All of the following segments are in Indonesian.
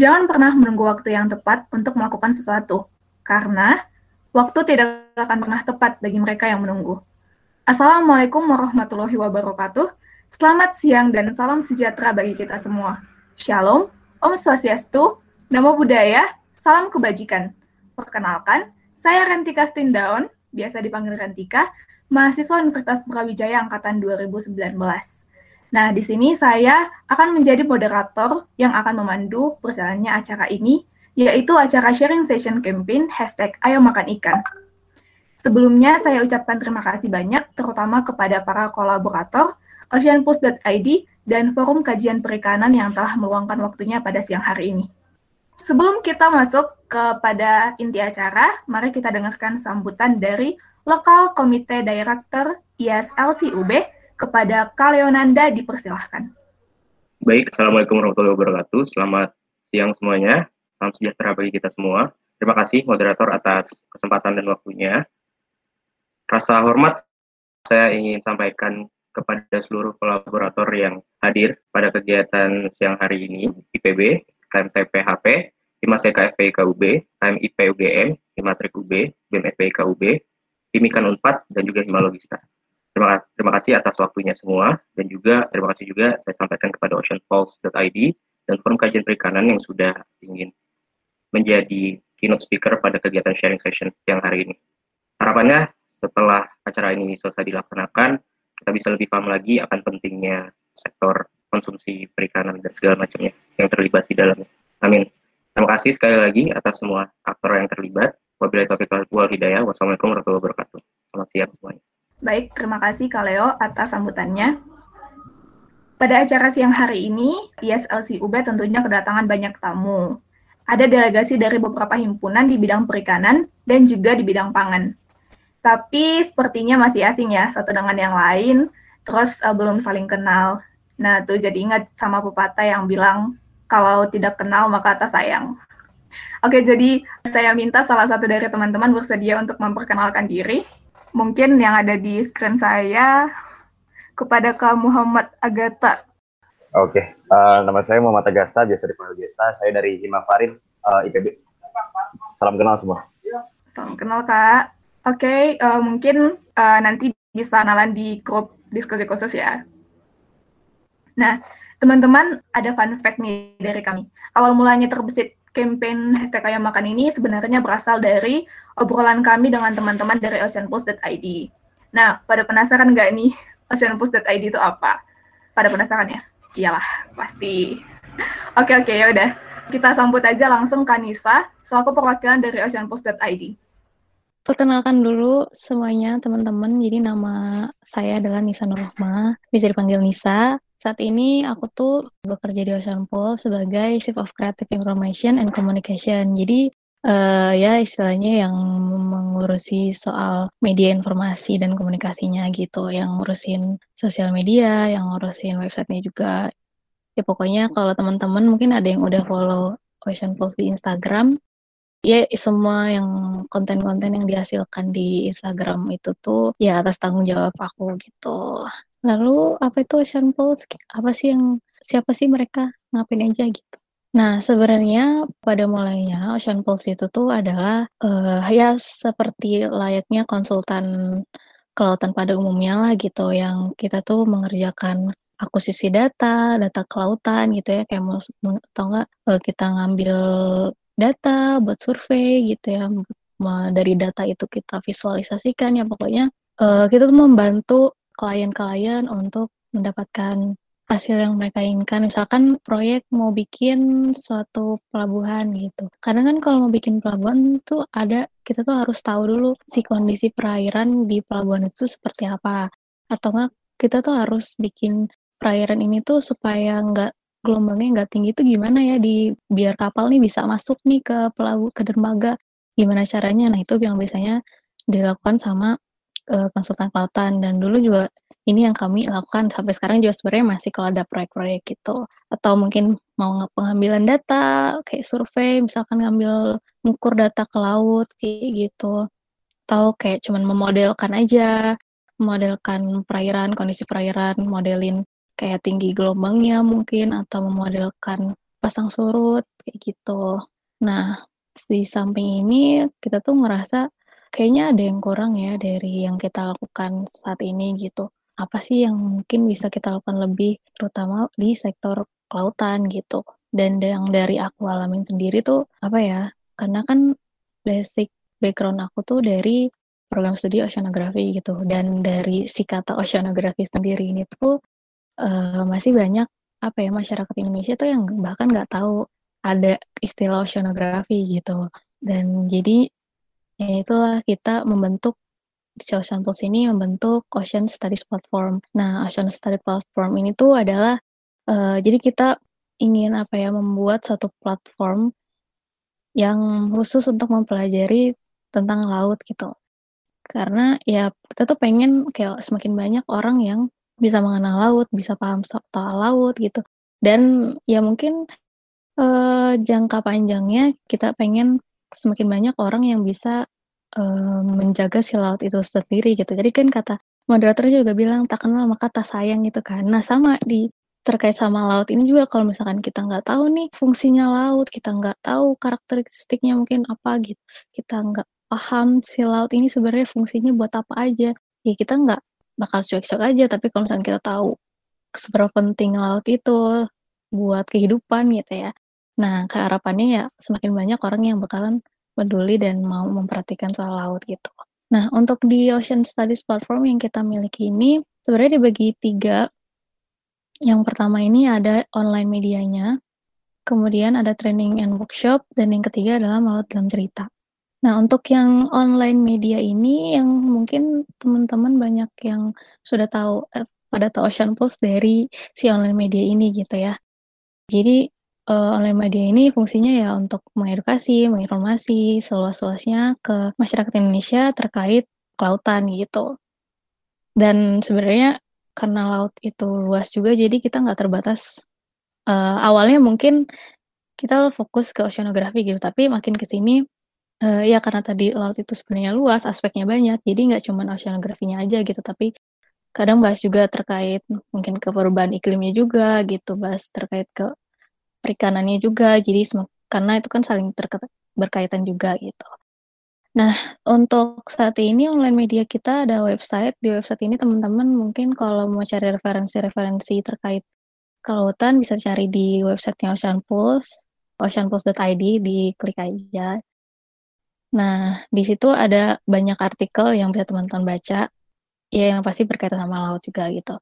Jangan pernah menunggu waktu yang tepat untuk melakukan sesuatu, karena waktu tidak akan pernah tepat bagi mereka yang menunggu. Assalamualaikum warahmatullahi wabarakatuh. Selamat siang dan salam sejahtera bagi kita semua. Shalom, Om Swastiastu, Namo Buddhaya, Salam Kebajikan. Perkenalkan, saya Rentika Stindaon, biasa dipanggil Rentika, mahasiswa Universitas Brawijaya Angkatan 2019. Nah, di sini saya akan menjadi moderator yang akan memandu perjalanannya acara ini, yaitu acara sharing session campaign #AyoMakanIkan. Sebelumnya, saya ucapkan terima kasih banyak, terutama kepada para kolaborator Oceanpost.id dan Forum Kajian Perikanan yang telah meluangkan waktunya pada siang hari ini. Sebelum kita masuk kepada inti acara, mari kita dengarkan sambutan dari Lokal Komite Director IAS LC UB kepada Kak Leonanda, dipersilahkan. Baik, Assalamualaikum warahmatullahi wabarakatuh. Selamat siang semuanya. Salam sejahtera bagi kita semua. Terima kasih moderator atas kesempatan dan waktunya. Rasa hormat saya ingin sampaikan kepada seluruh kolaborator yang hadir pada kegiatan siang hari ini, IPB, KMT PHP, Himasek FPKUB, KMI PUGM, Himatrik UB, BMPKUB, Himikan 4, dan juga Himalogista. Terima kasih atas waktunya semua, dan juga terima kasih juga saya sampaikan kepada OceanPulse.id dan Forum Kajian Perikanan yang sudah ingin menjadi keynote speaker pada kegiatan sharing session yang hari ini. Harapannya setelah acara ini selesai dilaksanakan, kita bisa lebih paham lagi akan pentingnya sektor konsumsi perikanan dan segala macamnya yang terlibat di dalamnya. Amin. Terima kasih sekali lagi atas semua aktor yang terlibat. Wabillahi taufiq wal hidayah. Wassalamualaikum warahmatullahi wabarakatuh. Selamat siang semuanya. Baik, terima kasih Kak Leo atas sambutannya. Pada acara siang hari ini, IAS LC UB tentunya kedatangan banyak tamu. Ada delegasi dari beberapa himpunan di bidang perikanan dan juga di bidang pangan. Tapi sepertinya masih asing ya, satu dengan yang lain, terus belum saling kenal. Nah, tuh jadi ingat sama pepatah yang bilang, kalau tidak kenal maka tak sayang. Oke, jadi saya minta salah satu dari teman-teman bersedia untuk memperkenalkan diri. Mungkin yang ada di screen saya, kepada Kak Muhammad Agata. Oke, nama saya Muhammad Agata, biasa dipanggil Gesta. Saya dari Himafarin, IPB. Salam kenal semua. Salam kenal, Kak. Oke, mungkin nanti bisa kenalan di grup diskusi khusus ya. Nah, teman-teman, ada fun fact nih dari kami. Awal mulanya terbesit campaign #AyoMakan ini sebenarnya berasal dari obrolan kami dengan teman-teman dari OceanPulse.id. Nah, pada penasaran nggak nih OceanPulse.id itu apa? Pada penasaran ya? Iyalah, pasti. Oke, ya udah. Kita sambut aja langsung Kak Nisa selaku perwakilan dari OceanPulse.id. Perkenalkan dulu semuanya teman-teman, jadi nama saya adalah Nisa Nurrahma, bisa dipanggil Nisa. Saat ini aku tuh bekerja di OceanPulse sebagai Chief of Creative Information and Communication, jadi ya istilahnya yang mengurusi soal media informasi dan komunikasinya gitu, yang ngurusin sosial media, yang ngurusin websitenya juga. Ya pokoknya kalau teman-teman mungkin ada yang udah follow OceanPulse di Instagram, ya semua yang konten-konten yang dihasilkan di Instagram itu tuh ya atas tanggung jawab aku gitu. Lalu apa itu OceanPulse? Apa sih yang, siapa sih mereka? Ngapain aja gitu? Nah sebenarnya pada mulanya OceanPulse itu tuh adalah ya seperti layaknya konsultan kelautan pada umumnya lah gitu, yang kita tuh mengerjakan akuisisi data kelautan gitu ya, kayak mau atau enggak kita ngambil data, buat survei gitu ya, dari data itu kita visualisasikan ya, pokoknya kita tuh membantu klien-klien untuk mendapatkan hasil yang mereka inginkan, misalkan proyek mau bikin suatu pelabuhan gitu, kadang kan kalau mau bikin pelabuhan tuh ada, kita tuh harus tahu dulu si kondisi perairan di pelabuhan itu seperti apa, atau nggak kita tuh harus bikin perairan ini tuh supaya nggak gelombangnya nggak tinggi itu gimana ya, biar kapal nih bisa masuk nih ke dermaga, gimana caranya. Nah itu yang biasanya dilakukan sama konsultan kelautan, dan dulu juga ini yang kami lakukan sampai sekarang juga sebenarnya masih kalau ada proyek-proyek gitu, atau mungkin mau pengambilan data kayak survei, misalkan ngambil mengukur data ke laut kayak gitu, atau kayak cuman memodelkan perairan, kondisi perairan, modelin kayak tinggi gelombangnya mungkin, atau memodelkan pasang surut kayak gitu. Nah, di samping ini kita tuh ngerasa kayaknya ada yang kurang ya dari yang kita lakukan saat ini gitu. Apa sih yang mungkin bisa kita lakukan lebih, terutama di sektor kelautan gitu. Dan yang dari aku alamin sendiri tuh apa ya, karena kan basic background aku tuh dari program studi oceanografi gitu. Dan dari si kata oceanografi sendiri ini tuh masih banyak apa ya, masyarakat Indonesia tuh yang bahkan nggak tahu ada istilah oceanografi gitu. Dan jadi ya itulah kita membentuk di OceanPulse ini membentuk Ocean Studies Platform. Nah, Ocean Studies Platform ini tuh adalah jadi kita ingin apa ya, membuat satu platform yang khusus untuk mempelajari tentang laut gitu. Karena ya kita tuh pengen kayak semakin banyak orang yang bisa mengenal laut, bisa paham soal laut gitu. Dan ya mungkin jangka panjangnya kita pengen semakin banyak orang yang bisa menjaga si laut itu sendiri gitu. Jadi kan kata moderator juga bilang tak kenal maka tak sayang gitu kan. Nah sama di terkait sama laut ini juga, kalau misalkan kita nggak tahu nih fungsinya laut, kita nggak tahu karakteristiknya mungkin apa gitu, kita nggak paham si laut ini sebenarnya fungsinya buat apa aja, ya kita nggak bakal cuek-cuek aja. Tapi kalau misalkan kita tahu seberapa penting laut itu buat kehidupan gitu ya, nah harapannya ya semakin banyak orang yang bakalan peduli dan mau memperhatikan soal laut gitu. Nah, untuk di Ocean Studies Platform yang kita miliki ini, sebenarnya dibagi tiga. Yang pertama ini ada online medianya, kemudian ada training and workshop, dan yang ketiga adalah laut dalam cerita. Nah, untuk yang online media ini, yang mungkin teman-teman banyak yang sudah tahu, pada tahu OceanPulse dari si online media ini gitu ya. Jadi, online media ini fungsinya ya untuk mengedukasi, menginformasi seluas-luasnya ke masyarakat Indonesia terkait kelautan gitu. Dan sebenarnya karena laut itu luas juga, jadi kita nggak terbatas. Awalnya mungkin kita fokus ke oceanografi gitu, tapi makin kesini ya karena tadi laut itu sebenarnya luas, aspeknya banyak, jadi nggak cuma oceanografinya aja gitu, tapi kadang bahas juga terkait mungkin ke perubahan iklimnya juga gitu, bahas terkait ke perikanannya juga, jadi karena itu kan saling berkaitan juga gitu. Nah, untuk saat ini online media kita ada website. Di website ini teman-teman mungkin kalau mau cari referensi-referensi terkait kelautan bisa cari di websitenya OceanPulse, Oceanpost.id, diklik aja. Nah, di situ ada banyak artikel yang bisa teman-teman baca, ya yang pasti berkaitan sama laut juga gitu.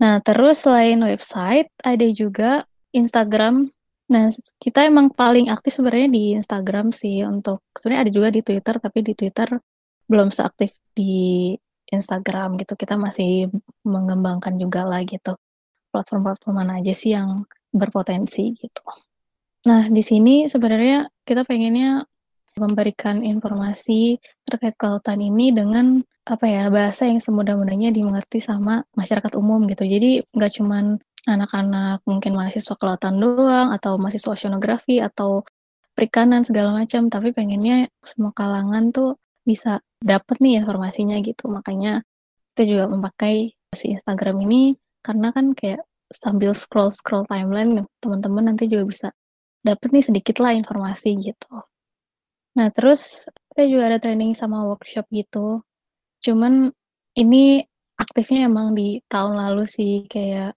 Nah, terus selain website, ada juga Instagram. Nah, kita emang paling aktif sebenarnya di Instagram sih. Untuk sebenarnya ada juga di Twitter, tapi di Twitter belum seaktif di Instagram gitu. Kita masih mengembangkan juga lah gitu. Platform-platform mana aja sih yang berpotensi gitu. Nah, di sini sebenarnya kita pengennya memberikan informasi terkait kelautan ini dengan apa ya, bahasa yang semudah-mudahnya dimengerti sama masyarakat umum gitu. Jadi nggak cuman anak-anak mungkin mahasiswa kelautan doang, atau mahasiswa oceanografi, atau perikanan, segala macam, tapi pengennya semua kalangan tuh bisa dapet nih informasinya gitu. Makanya kita juga memakai si Instagram ini, karena kan kayak sambil scroll-scroll timeline, teman-teman nanti juga bisa dapet nih sedikit lah informasi gitu. Nah, terus kita juga ada training sama workshop gitu. Cuman ini aktifnya emang di tahun lalu sih, kayak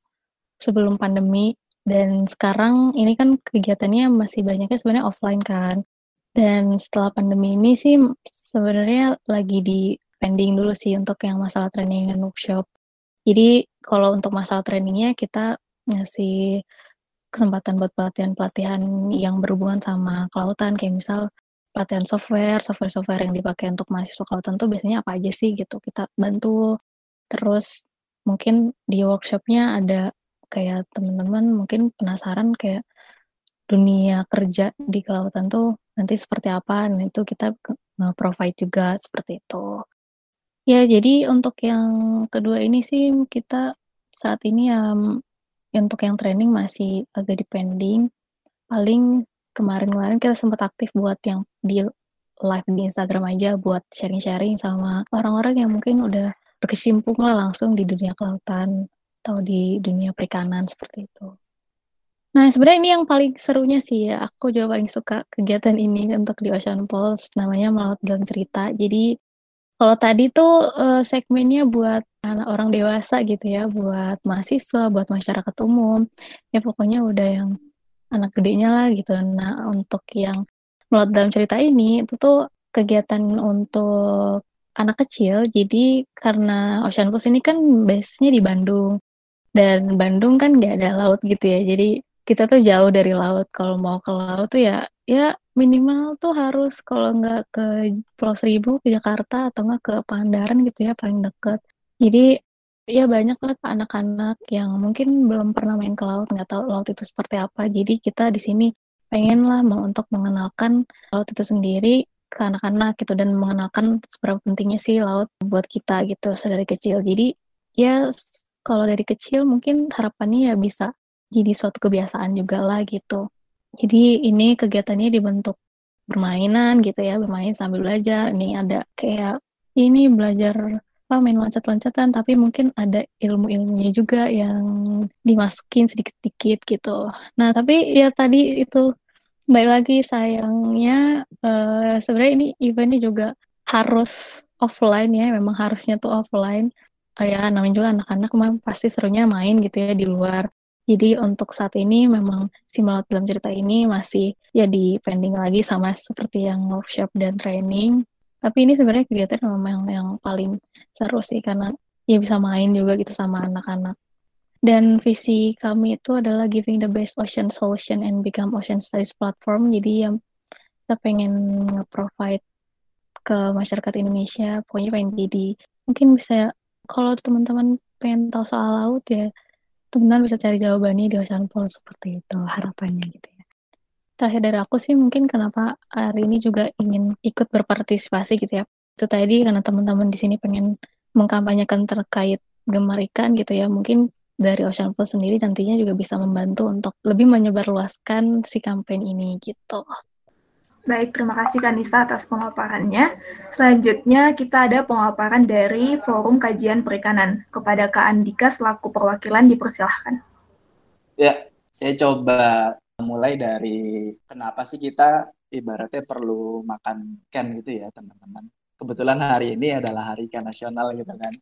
sebelum pandemi, dan sekarang ini kan kegiatannya masih banyaknya sebenarnya offline kan. Dan setelah pandemi ini sih sebenarnya lagi di pending dulu sih untuk yang masalah training dan workshop. Jadi kalau untuk masalah trainingnya kita ngasih kesempatan buat pelatihan-pelatihan yang berhubungan sama kelautan, kayak misal pelatihan software yang dipakai untuk mahasiswa kelautan tuh biasanya apa aja sih gitu, kita bantu. Terus mungkin di workshopnya ada kayak teman-teman mungkin penasaran kayak dunia kerja di kelautan tuh nanti seperti apa, nah itu kita nge-provide juga seperti itu. Ya, jadi untuk yang kedua ini sih kita saat ini ya untuk yang training masih agak depending. Paling kemarin-kemarin kita sempat aktif buat yang di live di Instagram aja buat sharing-sharing sama orang-orang yang mungkin udah berkesimpung lah langsung di dunia kelautan atau di dunia perikanan seperti itu. Nah, sebenarnya ini yang paling serunya sih ya. Aku juga paling suka kegiatan ini untuk di OceanPulse, namanya Melaut Dalam Cerita. Jadi, kalau tadi tuh segmennya buat anak orang dewasa gitu ya, buat mahasiswa, buat masyarakat umum. Ya pokoknya udah yang anak gedenya lah gitu. Nah, untuk yang Melaut Dalam Cerita ini, itu tuh kegiatan untuk anak kecil. Jadi, karena OceanPulse ini kan base-nya di Bandung. Dan Bandung kan nggak ada laut gitu ya, jadi kita tuh jauh dari laut. Kalau mau ke laut tuh ya minimal tuh harus kalau nggak ke Pulau Seribu, ke Jakarta, atau nggak ke Pangandaran gitu ya, paling deket. Jadi ya banyak lah anak-anak yang mungkin belum pernah main ke laut, nggak tahu laut itu seperti apa. Jadi kita di sini pengen lah untuk mengenalkan laut itu sendiri ke anak-anak gitu, dan mengenalkan seberapa pentingnya sih laut buat kita gitu dari kecil. Jadi ya kalau dari kecil mungkin harapannya ya bisa jadi suatu kebiasaan juga lah gitu. Jadi ini kegiatannya dibentuk bermainan gitu ya, bermain sambil belajar. Ini ada kayak ini belajar main loncat-loncatan, tapi mungkin ada ilmu-ilmunya juga yang dimasukin sedikit-sedikit gitu. Nah tapi ya tadi itu balik lagi sayangnya sebenarnya ini eventnya juga harus offline ya, memang harusnya tuh offline. Ya namanya juga anak-anak memang pasti serunya main gitu ya di luar. Jadi untuk saat ini memang si Melaut Dalam Cerita ini masih ya di pending lagi sama seperti yang workshop dan training. Tapi ini sebenarnya kegiatan memang yang paling seru sih, karena ya bisa main juga gitu sama anak-anak. Dan visi kami itu adalah giving the best ocean solution and become ocean studies platform. Jadi yang kita pengen nge-provide ke masyarakat Indonesia, pokoknya pengen jadi, mungkin bisa kalau teman-teman pengen tahu soal laut ya, teman-teman bisa cari jawabannya di OceanPulse, seperti itu harapannya gitu ya. Terakhir dari aku sih mungkin kenapa hari ini juga ingin ikut berpartisipasi gitu ya. Itu tadi karena teman-teman di sini pengen mengkampanyekan terkait gemar ikan gitu ya. Mungkin dari OceanPulse sendiri nantinya juga bisa membantu untuk lebih menyebarluaskan si kampanye ini gitu. Baik, terima kasih Kak Nisa atas pemaparannya. Selanjutnya kita ada pemaparan dari Forum Kajian Perikanan. Kepada Kak Andika selaku perwakilan dipersilahkan. Ya, saya coba mulai dari kenapa sih kita ibaratnya perlu makan ikan gitu ya teman-teman. Kebetulan hari ini adalah Hari Ikan Nasional gitu kan.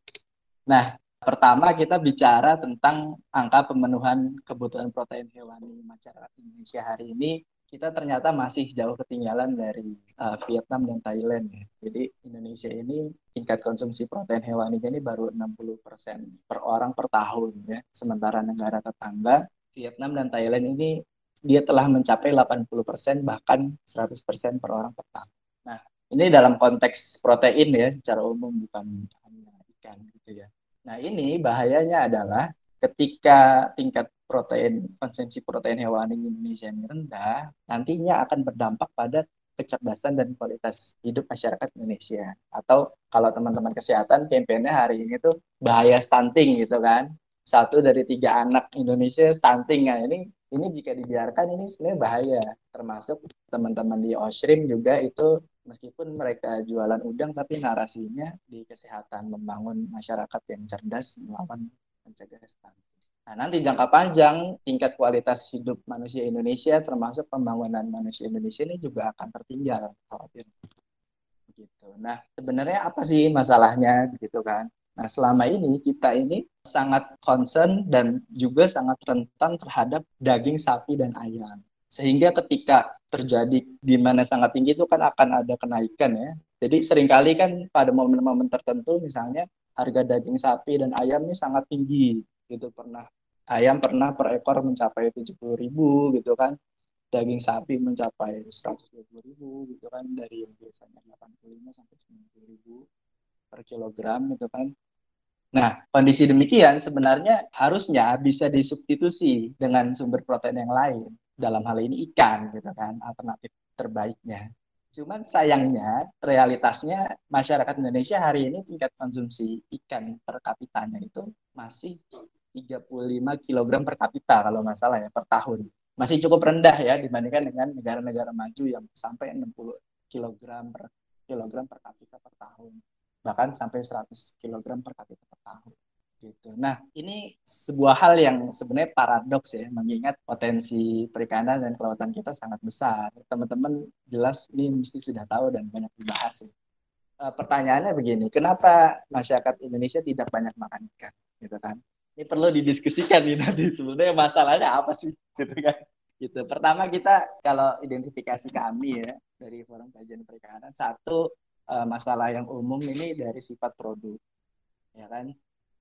Nah, pertama kita bicara tentang angka pemenuhan kebutuhan protein hewani masyarakat Indonesia hari ini. Kita ternyata masih jauh ketinggalan dari Vietnam dan Thailand ya. Jadi Indonesia ini tingkat konsumsi protein hewaninya ini baru 60% per orang per tahun ya. Sementara negara tetangga Vietnam dan Thailand ini dia telah mencapai 80% bahkan 100% per orang per tahun. Nah, ini dalam konteks protein ya secara umum, bukan hanya ikan gitu ya. Nah, ini bahayanya adalah ketika tingkat protein konsumsi protein hewani Indonesia ini rendah, nantinya akan berdampak pada kecerdasan dan kualitas hidup masyarakat Indonesia. Atau kalau teman-teman kesehatan, kampanye hari ini tuh bahaya stunting gitu kan. 1 dari 3 anak Indonesia stunting. Nah, ini jika dibiarkan ini sebenarnya bahaya. Termasuk teman-teman di Oshrim juga itu, meskipun mereka jualan udang, tapi narasinya di kesehatan membangun masyarakat yang cerdas melawan mencegah stunting. Nah, nanti jangka panjang tingkat kualitas hidup manusia Indonesia termasuk pembangunan manusia Indonesia ini juga akan tertinggal, khawatir. Begitu. Nah, sebenarnya apa sih masalahnya gitu kan? Nah, selama ini kita ini sangat concern dan juga sangat rentan terhadap daging sapi dan ayam. Sehingga ketika terjadi demand sangat tinggi itu kan akan ada kenaikan ya. Jadi seringkali kan pada momen-momen tertentu misalnya harga daging sapi dan ayam ini sangat tinggi gitu, ayam pernah per ekor mencapai 70.000 gitu kan, daging sapi mencapai 120.000 gitu kan, dari yang biasanya 85 sampai 90.000 per kilogram gitu kan. Nah, kondisi demikian sebenarnya harusnya bisa disubstitusi dengan sumber protein yang lain, dalam hal ini ikan gitu kan, alternatif terbaiknya. Cuman sayangnya realitasnya masyarakat Indonesia hari ini tingkat konsumsi ikan per kapitanya itu masih 35 kg per kapita kalau nggak salah ya per tahun. Masih cukup rendah ya dibandingkan dengan negara-negara maju yang sampai 60 kg per kapita per tahun. Bahkan sampai 100 kg per kapita per tahun. gitu. Nah, ini sebuah hal yang sebenarnya paradoks ya, mengingat potensi perikanan dan kelautan kita sangat besar. Teman-teman jelas ini mesti sudah tahu dan banyak dibahas ya. Pertanyaannya begini, kenapa masyarakat Indonesia tidak banyak makan ikan, gitu kan? Ini perlu didiskusikan nih nanti sebenarnya masalahnya apa sih, gitu kan? Gitu. Pertama kita kalau identifikasi kami ya dari Forum Kajian Perikanan, satu masalah yang umum ini dari sifat produk, ya kan?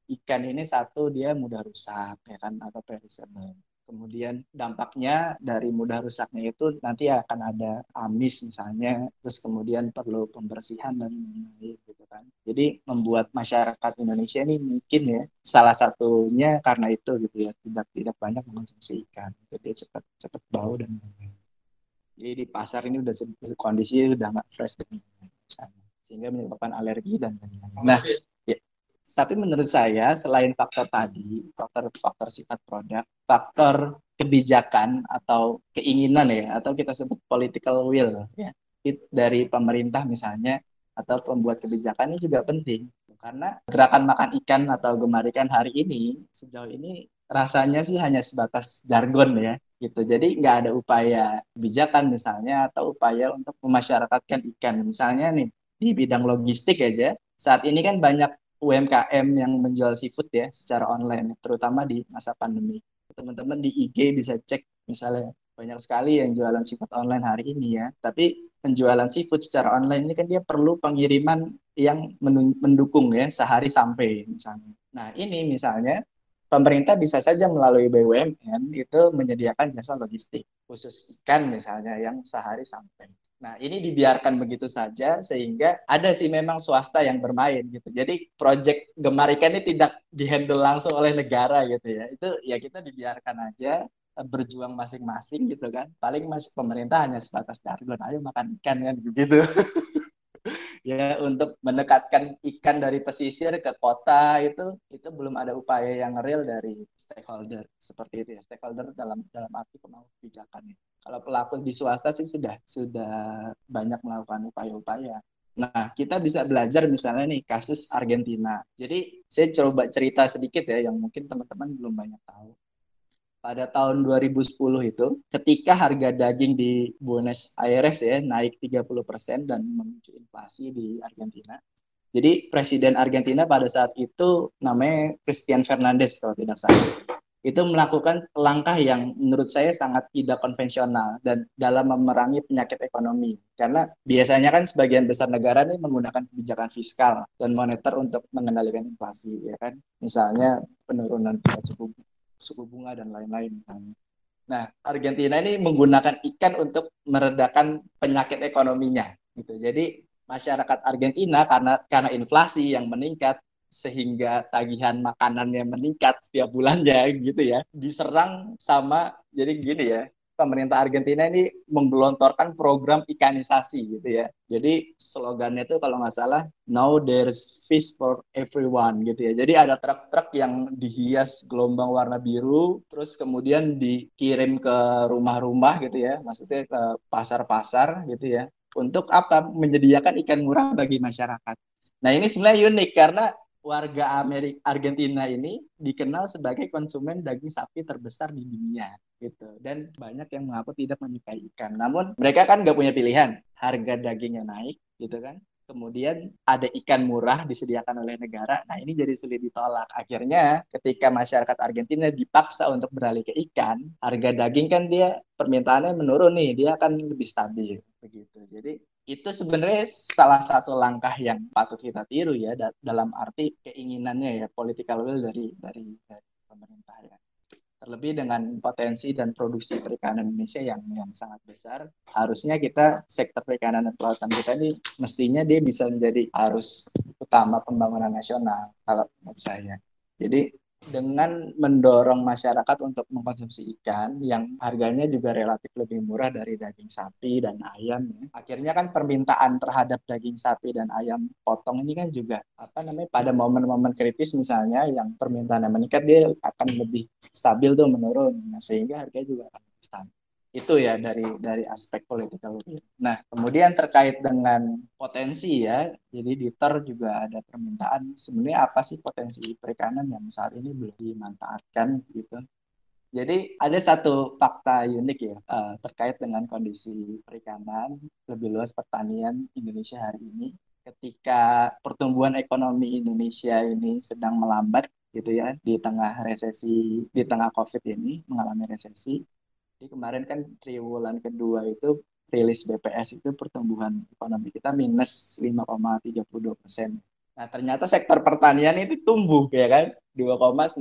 Ikan ini satu dia mudah rusak, ya kan, atau perishable. Kemudian dampaknya dari mudah rusaknya itu nanti akan ada amis misalnya, terus kemudian perlu pembersihan dan lain-lain gitu kan. Jadi membuat masyarakat Indonesia ini mungkin ya salah satunya karena itu gitu ya, tidak banyak mengonsumsi ikan. Jadi cepat bau dan lain-lain. Jadi di pasar ini udah kondisinya udah nggak fresh dan lain-lain, sehingga menyebabkan alergi dan lain-lain. Nah, tapi menurut saya, selain faktor tadi, faktor sifat produk, faktor kebijakan atau keinginan ya, atau kita sebut political will ya, dari pemerintah misalnya, atau pembuat kebijakan ini juga penting. Karena gerakan makan ikan atau gemar ikan hari ini, sejauh ini rasanya sih hanya sebatas jargon ya, gitu. Jadi nggak ada upaya kebijakan misalnya, atau upaya untuk memasyarakatkan ikan. Misalnya nih, di bidang logistik aja, saat ini kan banyak UMKM yang menjual seafood ya secara online, terutama di masa pandemi. Teman-teman di IG bisa cek misalnya banyak sekali yang jualan seafood online hari ini ya. Tapi penjualan seafood secara online ini kan dia perlu pengiriman yang mendukung ya, sehari sampai misalnya. Nah ini misalnya pemerintah bisa saja melalui BUMN itu menyediakan jasa logistik khusus ikan misalnya yang sehari sampai. Nah, ini dibiarkan begitu saja sehingga ada sih memang swasta yang bermain gitu. Jadi proyek gemar ikan ini tidak dihandle langsung oleh negara gitu ya. Itu ya kita dibiarkan aja berjuang masing-masing gitu kan. Paling pemerintah hanya sebatas jargon, ayo makan ikan kan gitu. Ya, untuk mendekatkan ikan dari pesisir ke kota itu belum ada upaya yang real dari stakeholder seperti itu ya. Stakeholder dalam arti pemangku kebijakan ya. Kalau pelaku di swasta sih sudah banyak melakukan upaya-upaya. Nah, kita bisa belajar misalnya nih kasus Argentina. Jadi saya coba cerita sedikit ya yang mungkin teman-teman belum banyak tahu. Pada tahun 2010 itu, ketika harga daging di Buenos Aires ya naik 30% dan memicu inflasi di Argentina. Jadi presiden Argentina pada saat itu namanya Cristian Fernandez kalau tidak salah. Itu melakukan langkah yang menurut saya sangat tidak konvensional dan dalam memerangi penyakit ekonomi. Karena biasanya kan sebagian besar negara ini menggunakan kebijakan fiskal dan moneter untuk mengendalikan inflasi ya kan. Misalnya penurunan suku bunga dan lain-lain. Nah, Argentina ini menggunakan ikan untuk meredakan penyakit ekonominya gitu. Jadi masyarakat Argentina karena inflasi yang meningkat sehingga tagihan makanannya meningkat setiap bulannya gitu ya. Diserang sama, jadi gini ya, pemerintah Argentina ini menggelontorkan program ikanisasi gitu ya. Jadi slogannya itu kalau nggak salah, now there's fish for everyone gitu ya. Jadi ada truk-truk yang dihias gelombang warna biru, terus kemudian dikirim ke rumah-rumah gitu ya, maksudnya ke pasar-pasar gitu ya. Untuk apa? Menyediakan ikan murah bagi masyarakat. Nah ini sebenarnya unik karena warga Argentina ini dikenal sebagai konsumen daging sapi terbesar di dunia gitu, dan banyak yang mengaku tidak menyukai ikan. Namun mereka kan nggak punya pilihan, harga dagingnya naik gitu kan, kemudian ada ikan murah disediakan oleh negara. Nah ini jadi sulit ditolak. Akhirnya ketika masyarakat Argentina dipaksa untuk beralih ke ikan, harga daging kan dia permintaannya menurun nih, dia akan lebih stabil begitu. Jadi itu sebenarnya salah satu langkah yang patut kita tiru ya, dalam arti keinginannya ya, political will dari pemerintah ya. Terlebih dengan potensi dan produksi perikanan Indonesia yang sangat besar, harusnya kita sektor perikanan dan kelautan kita ini mestinya dia bisa menjadi arus utama pembangunan nasional kalau menurut saya. Jadi dengan mendorong masyarakat untuk mengkonsumsi ikan yang harganya juga relatif lebih murah dari daging sapi dan ayam ya. Akhirnya kan permintaan terhadap daging sapi dan ayam potong ini kan juga pada momen-momen kritis misalnya yang permintaan meningkat, dia akan lebih stabil tuh menurun. Nah, sehingga harganya juga akan stabil. Itu ya dari aspek political will. Nah, kemudian terkait dengan potensi ya, jadi di TER juga ada permintaan sebenarnya apa sih potensi perikanan yang saat ini belum dimanfaatkan gitu. Jadi ada satu fakta unik ya terkait dengan kondisi perikanan lebih luas pertanian Indonesia hari ini. Ketika pertumbuhan ekonomi Indonesia ini sedang melambat gitu ya, di tengah resesi, di tengah COVID ini mengalami resesi. Jadi kemarin kan triwulan kedua itu rilis BPS itu pertumbuhan ekonomi kita minus 5,32%. Nah ternyata sektor pertanian itu tumbuh ya kan 2,19%.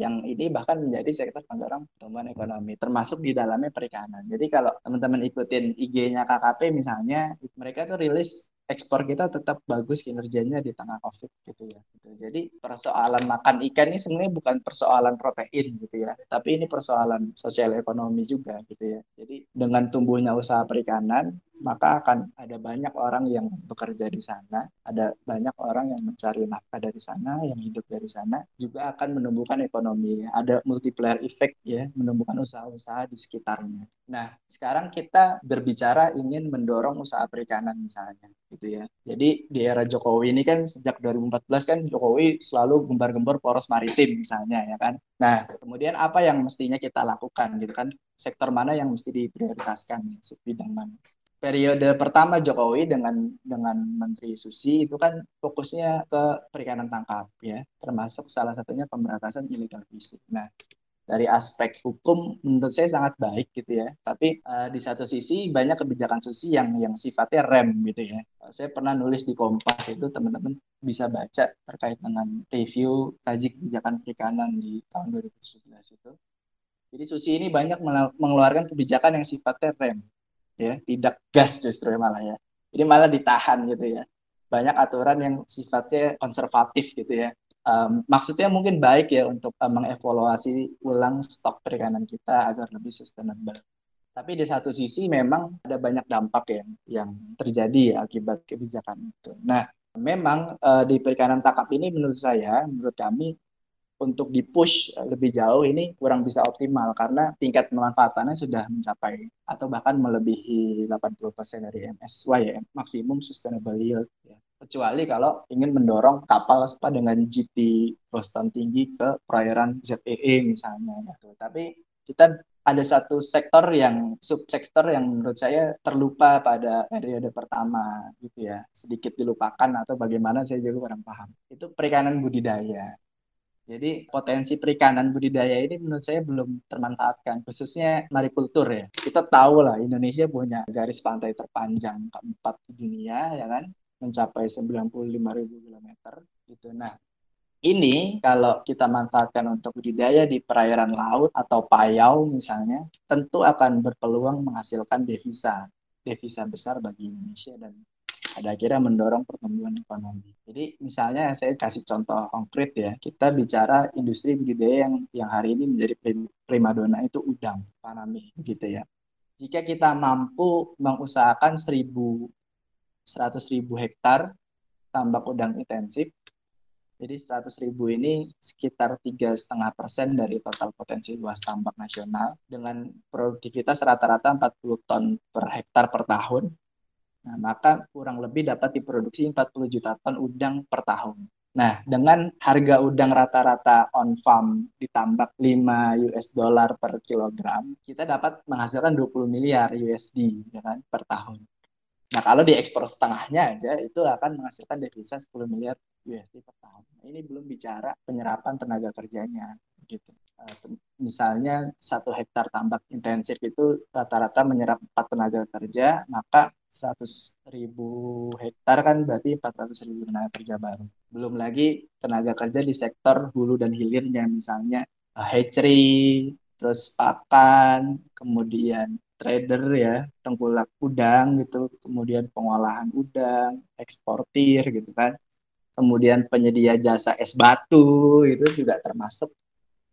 Yang ini bahkan menjadi sektor pendorong pertumbuhan ekonomi termasuk di dalamnya perikanan. Jadi kalau teman-teman ikutin IG-nya KKP misalnya, mereka tuh rilis ekspor kita tetap bagus kinerjanya di tengah COVID gitu ya. Jadi persoalan makan ikan ini sebenarnya bukan persoalan protein gitu ya, tapi ini persoalan sosial ekonomi juga gitu ya. Jadi dengan tumbuhnya usaha perikanan, maka akan ada banyak orang yang bekerja di sana, ada banyak orang yang mencari nafkah dari sana, yang hidup dari sana, juga akan menumbuhkan ekonomi. Ada multiplier effect ya, menumbuhkan usaha-usaha di sekitarnya. Nah, sekarang kita berbicara ingin mendorong usaha perikanan misalnya gitu ya. Jadi di era Jokowi ini kan sejak 2014 kan Jokowi selalu gembar-gembor poros maritim misalnya ya kan. Nah, kemudian apa yang mestinya kita lakukan gitu kan? Sektor mana yang mesti diprioritaskan ya, bidang mana? Periode pertama Jokowi dengan Menteri Susi itu kan fokusnya ke perikanan tangkap ya, termasuk salah satunya pemberantasan illegal fishing. Nah, dari aspek hukum menurut saya sangat baik gitu ya, tapi di satu sisi banyak kebijakan Susi yang sifatnya rem gitu ya. Saya pernah nulis di Kompas itu, teman-teman bisa baca terkait dengan review kaji kebijakan perikanan di tahun 2017 itu. Jadi Susi ini banyak mengeluarkan kebijakan yang sifatnya rem. Ya, tidak gas justru malah ya. Jadi malah ditahan gitu ya. Banyak aturan yang sifatnya konservatif gitu ya. Maksudnya mungkin baik ya untuk mengevaluasi ulang stok perikanan kita agar lebih sustainable. Tapi di satu sisi memang ada banyak dampak yang terjadi ya, akibat kebijakan itu. Nah, memang di perikanan tangkap ini menurut saya, menurut kami untuk dipush lebih jauh ini kurang bisa optimal karena tingkat pemanfaatannya sudah mencapai atau bahkan melebihi 80% dari MSY ya, maksimum sustainable yield ya. Kecuali kalau ingin mendorong kapal dengan GT Boston tinggi ke perairan ZEE misalnya gitu. Tapi kita ada satu sektor yang subsektor yang menurut saya terlupa pada periode pertama gitu ya, sedikit dilupakan atau bagaimana saya juga kurang paham. Itu perikanan budidaya. Jadi potensi perikanan budidaya ini menurut saya belum termanfaatkan, khususnya marikultur ya. Kita tahu lah Indonesia punya garis pantai terpanjang keempat di dunia ya kan, mencapai 95.000 km gitu. Nah, ini kalau kita manfaatkan untuk budidaya di perairan laut atau payau misalnya, tentu akan berpeluang menghasilkan devisa besar bagi Indonesia dan ada akhirnya mendorong pertumbuhan ekonomi. Jadi misalnya saya kasih contoh konkret ya, kita bicara industri budidaya yang hari ini menjadi primadona itu udang, panami gitu ya. Jika kita mampu mengusahakan 100.000 hektar tambak udang intensif, jadi 100.000 ini sekitar 3,5% dari total potensi luas tambak nasional dengan produktivitas rata-rata 40 ton per hektar per tahun. Nah, maka kurang lebih dapat diproduksi 40 juta ton udang per tahun. Nah, dengan harga udang rata-rata on farm ditambah $5 per kilogram, kita dapat menghasilkan 20 miliar USD ya kan, per tahun. Nah, kalau diekspor setengahnya aja, itu akan menghasilkan devisa 10 miliar USD per tahun. Nah, ini belum bicara penyerapan tenaga kerjanya gitu. Misalnya, 1 hektar tambak intensif itu rata-rata menyerap 4 tenaga kerja, maka 100.000 hektar kan berarti 400.000 tenaga kerja baru. Belum lagi tenaga kerja di sektor hulu dan hilirnya, misalnya hatchery, terus pakan, kemudian trader ya, tengkulak udang gitu, kemudian pengolahan udang, eksportir gitu kan, kemudian penyedia jasa es batu itu juga termasuk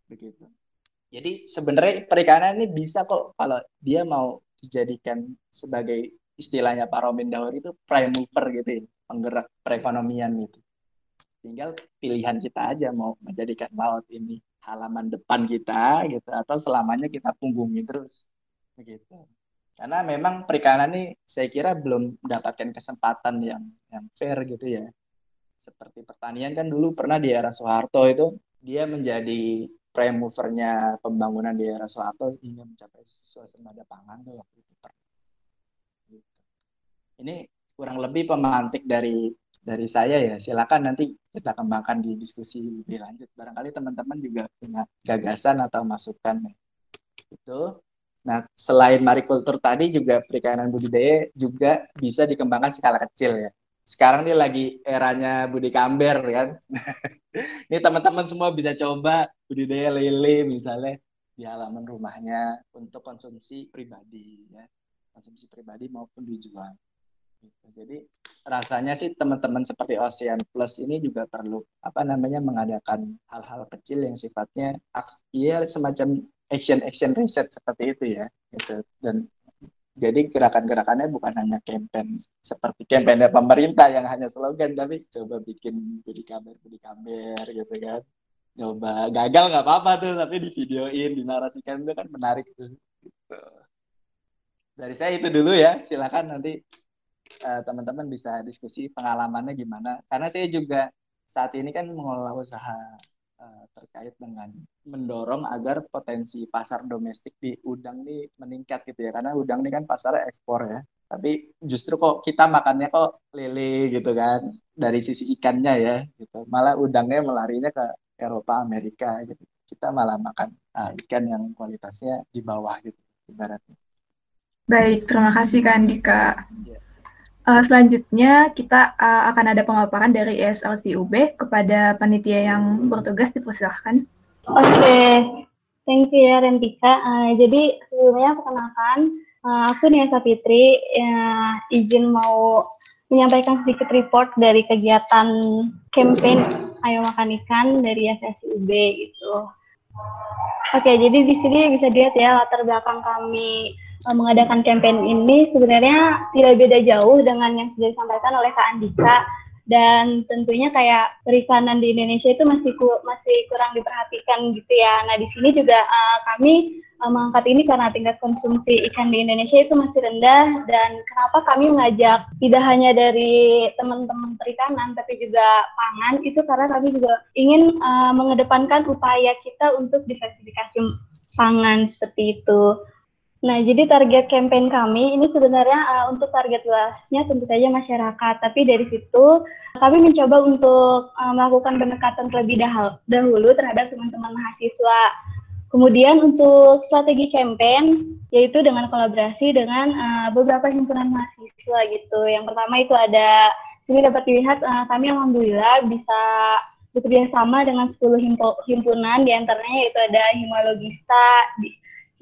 begitu. Jadi sebenarnya perikanan ini bisa kok kalau dia mau dijadikan sebagai istilahnya Pak Romin Dauri itu prime mover gitu ya, penggerak perekonomian gitu. Tinggal pilihan kita aja mau menjadikan laut ini halaman depan kita gitu atau selamanya kita punggungin terus. begitu. Karena memang perikanan nih saya kira belum mendapatkan kesempatan yang fair gitu ya. Seperti pertanian kan dulu pernah di era Soeharto itu dia menjadi prime movernya pembangunan di era Soeharto hingga mencapai suasembada pangan tuh waktu itu. Ini kurang lebih pemantik dari saya ya. Silakan nanti kita kembangkan di diskusi lebih lanjut. Barangkali teman-teman juga punya gagasan atau masukan itu. Nah, selain marikultur tadi juga perikanan budidaya juga bisa dikembangkan skala kecil ya. Sekarang ini lagi eranya budi kamber kan. Ini teman-teman semua bisa coba budidaya lele misalnya di halaman rumahnya untuk konsumsi pribadi ya. Konsumsi pribadi maupun dijual. Jadi rasanya sih teman-teman seperti Ocean Plus ini juga perlu mengadakan hal-hal kecil yang sifatnya semacam action riset seperti itu ya gitu. Dan jadi gerakan-gerakannya bukan hanya campaign seperti campaign dari pemerintah yang hanya slogan, tapi coba bikin budi kamer gitu kan, coba gagal nggak apa-apa tuh, tapi di videoin, dinarasikan itu kan menarik tuh gitu. Dari saya itu dulu ya, silakan nanti teman-teman bisa diskusi pengalamannya gimana, karena saya juga saat ini kan mengelola usaha terkait dengan mendorong agar potensi pasar domestik di udang nih meningkat gitu ya, karena udang nih kan pasarnya ekspor ya, tapi justru kok kita makannya kok lele gitu kan dari sisi ikannya ya gitu, malah udangnya melarinya ke Eropa, Amerika gitu, kita malah makan ikan yang kualitasnya di bawah gitu ibaratnya. Baik, terima kasih Kak Andika. Yeah. Selanjutnya kita akan ada pemaparan dari IAS LC UB kepada panitia yang bertugas, dipersilahkan. Oke, thank you ya Rentika. Jadi sebelumnya perkenalkan, aku Niasa Fitri, izin mau menyampaikan sedikit report dari kegiatan campaign Ayo Makan Ikan dari IAS LC UB gitu. Oke, jadi di sini bisa dilihat ya latar belakang kami mengadakan campaign ini sebenarnya tidak beda jauh dengan yang sudah disampaikan oleh Kak Andika, dan tentunya kayak perikanan di Indonesia itu masih kurang diperhatikan gitu ya. Nah di sini juga kami mengangkat ini karena tingkat konsumsi ikan di Indonesia itu masih rendah, dan kenapa kami mengajak tidak hanya dari teman-teman perikanan tapi juga pangan itu karena kami juga ingin mengedepankan upaya kita untuk diversifikasi pangan seperti itu. Nah, jadi target campaign kami ini sebenarnya untuk target luasnya tentu saja masyarakat, tapi dari situ kami mencoba untuk melakukan pendekatan terlebih dahulu terhadap teman-teman mahasiswa. Kemudian untuk strategi campaign, yaitu dengan kolaborasi dengan beberapa himpunan mahasiswa gitu. Yang pertama itu ada, ini dapat dilihat kami alhamdulillah bisa bekerja sama dengan 10 himpunan, diantaranya yaitu ada Himalogista,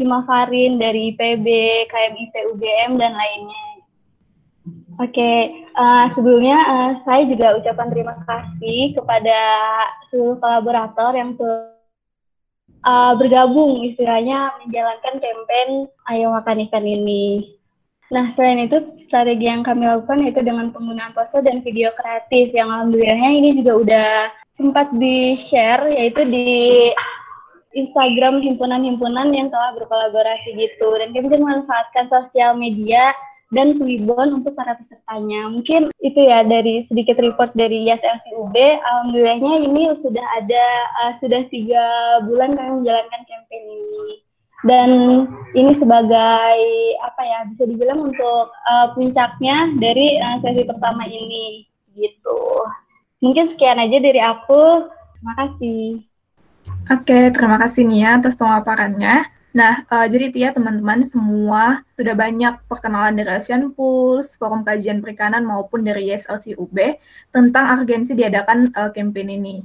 Himafarin dari IPB, KMI PUGM, dan lainnya. Oke, sebelumnya saya juga ucapkan terima kasih kepada seluruh kolaborator yang bergabung istilahnya menjalankan campaign Ayo Makan Ikan ini. Nah, selain itu strategi yang kami lakukan yaitu dengan penggunaan poster dan video kreatif yang alhamdulillahnya ini juga udah sempat di-share yaitu di Instagram himpunan-himpunan yang telah berkolaborasi gitu, dan kita bisa memanfaatkan sosial media dan Twibbon untuk para pesertanya. Mungkin itu ya dari sedikit report dari IAS LC UB. Alhamdulillahnya ini sudah ada sudah 3 bulan kami menjalankan campaign ini, dan ini sebagai bisa dibilang untuk puncaknya dari sesi pertama ini gitu. Mungkin sekian aja dari aku. Terima kasih. Oke, terima kasih Nia atas pemaparannya. Nah, jadi Tia, teman-teman semua sudah banyak perkenalan dari OceanPulse, Forum Kajian Perikanan, maupun dari IAS LC UB tentang urgensi diadakan campaign ini.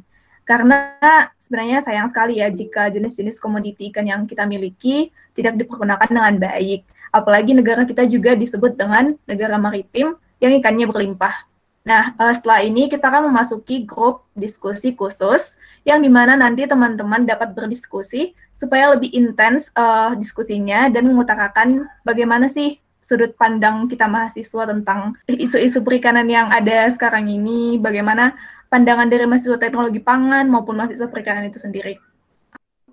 Karena sebenarnya sayang sekali ya jika jenis-jenis komoditi ikan yang kita miliki tidak dipergunakan dengan baik. Apalagi negara kita juga disebut dengan negara maritim yang ikannya berlimpah. Nah, setelah ini kita akan memasuki grup diskusi khusus yang dimana nanti teman-teman dapat berdiskusi supaya lebih intens diskusinya dan mengutarakan bagaimana sih sudut pandang kita mahasiswa tentang isu-isu perikanan yang ada sekarang ini, bagaimana pandangan dari mahasiswa teknologi pangan maupun mahasiswa perikanan itu sendiri.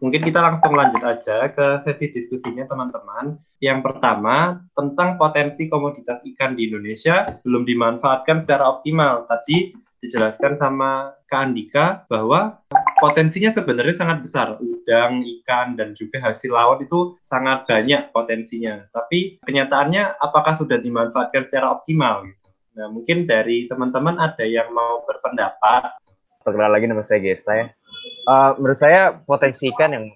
Mungkin kita langsung lanjut aja ke sesi diskusinya, teman-teman. Yang pertama, tentang potensi komoditas ikan di Indonesia belum dimanfaatkan secara optimal. Tadi dijelaskan sama Kak Andika bahwa potensinya sebenarnya sangat besar. Udang, ikan, dan juga hasil laut itu sangat banyak potensinya. Tapi kenyataannya apakah sudah dimanfaatkan secara optimal? Nah, mungkin dari teman-teman ada yang mau berpendapat. Perkenalkan lagi, nama saya Gesta ya. Menurut saya potensi ikan yang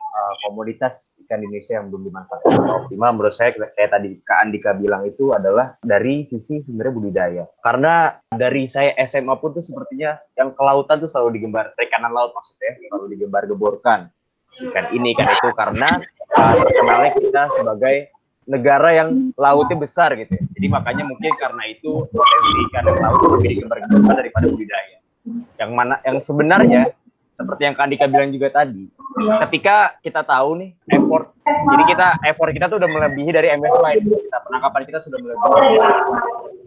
komoditas ikan di Indonesia yang belum dimanfaatkan optimal, menurut saya kayak tadi Kak Andika bilang itu adalah dari sisi sebenarnya budidaya. Karena dari saya SMA pun tuh sepertinya yang kelautan tuh selalu digembar, perikanan laut maksudnya, selalu digembar-geborkan ikan ini ikan itu karena terkenalnya kita sebagai negara yang lautnya besar gitu. Jadi makanya mungkin karena itu potensi ikan laut lebih digembar-geborkan daripada budidaya. Yang mana yang sebenarnya seperti yang Kak Andika bilang juga tadi, ketika kita tahu nih effort, jadi effort kita tuh udah melebihi dari MSY, kita penangkapan kita sudah melebihi.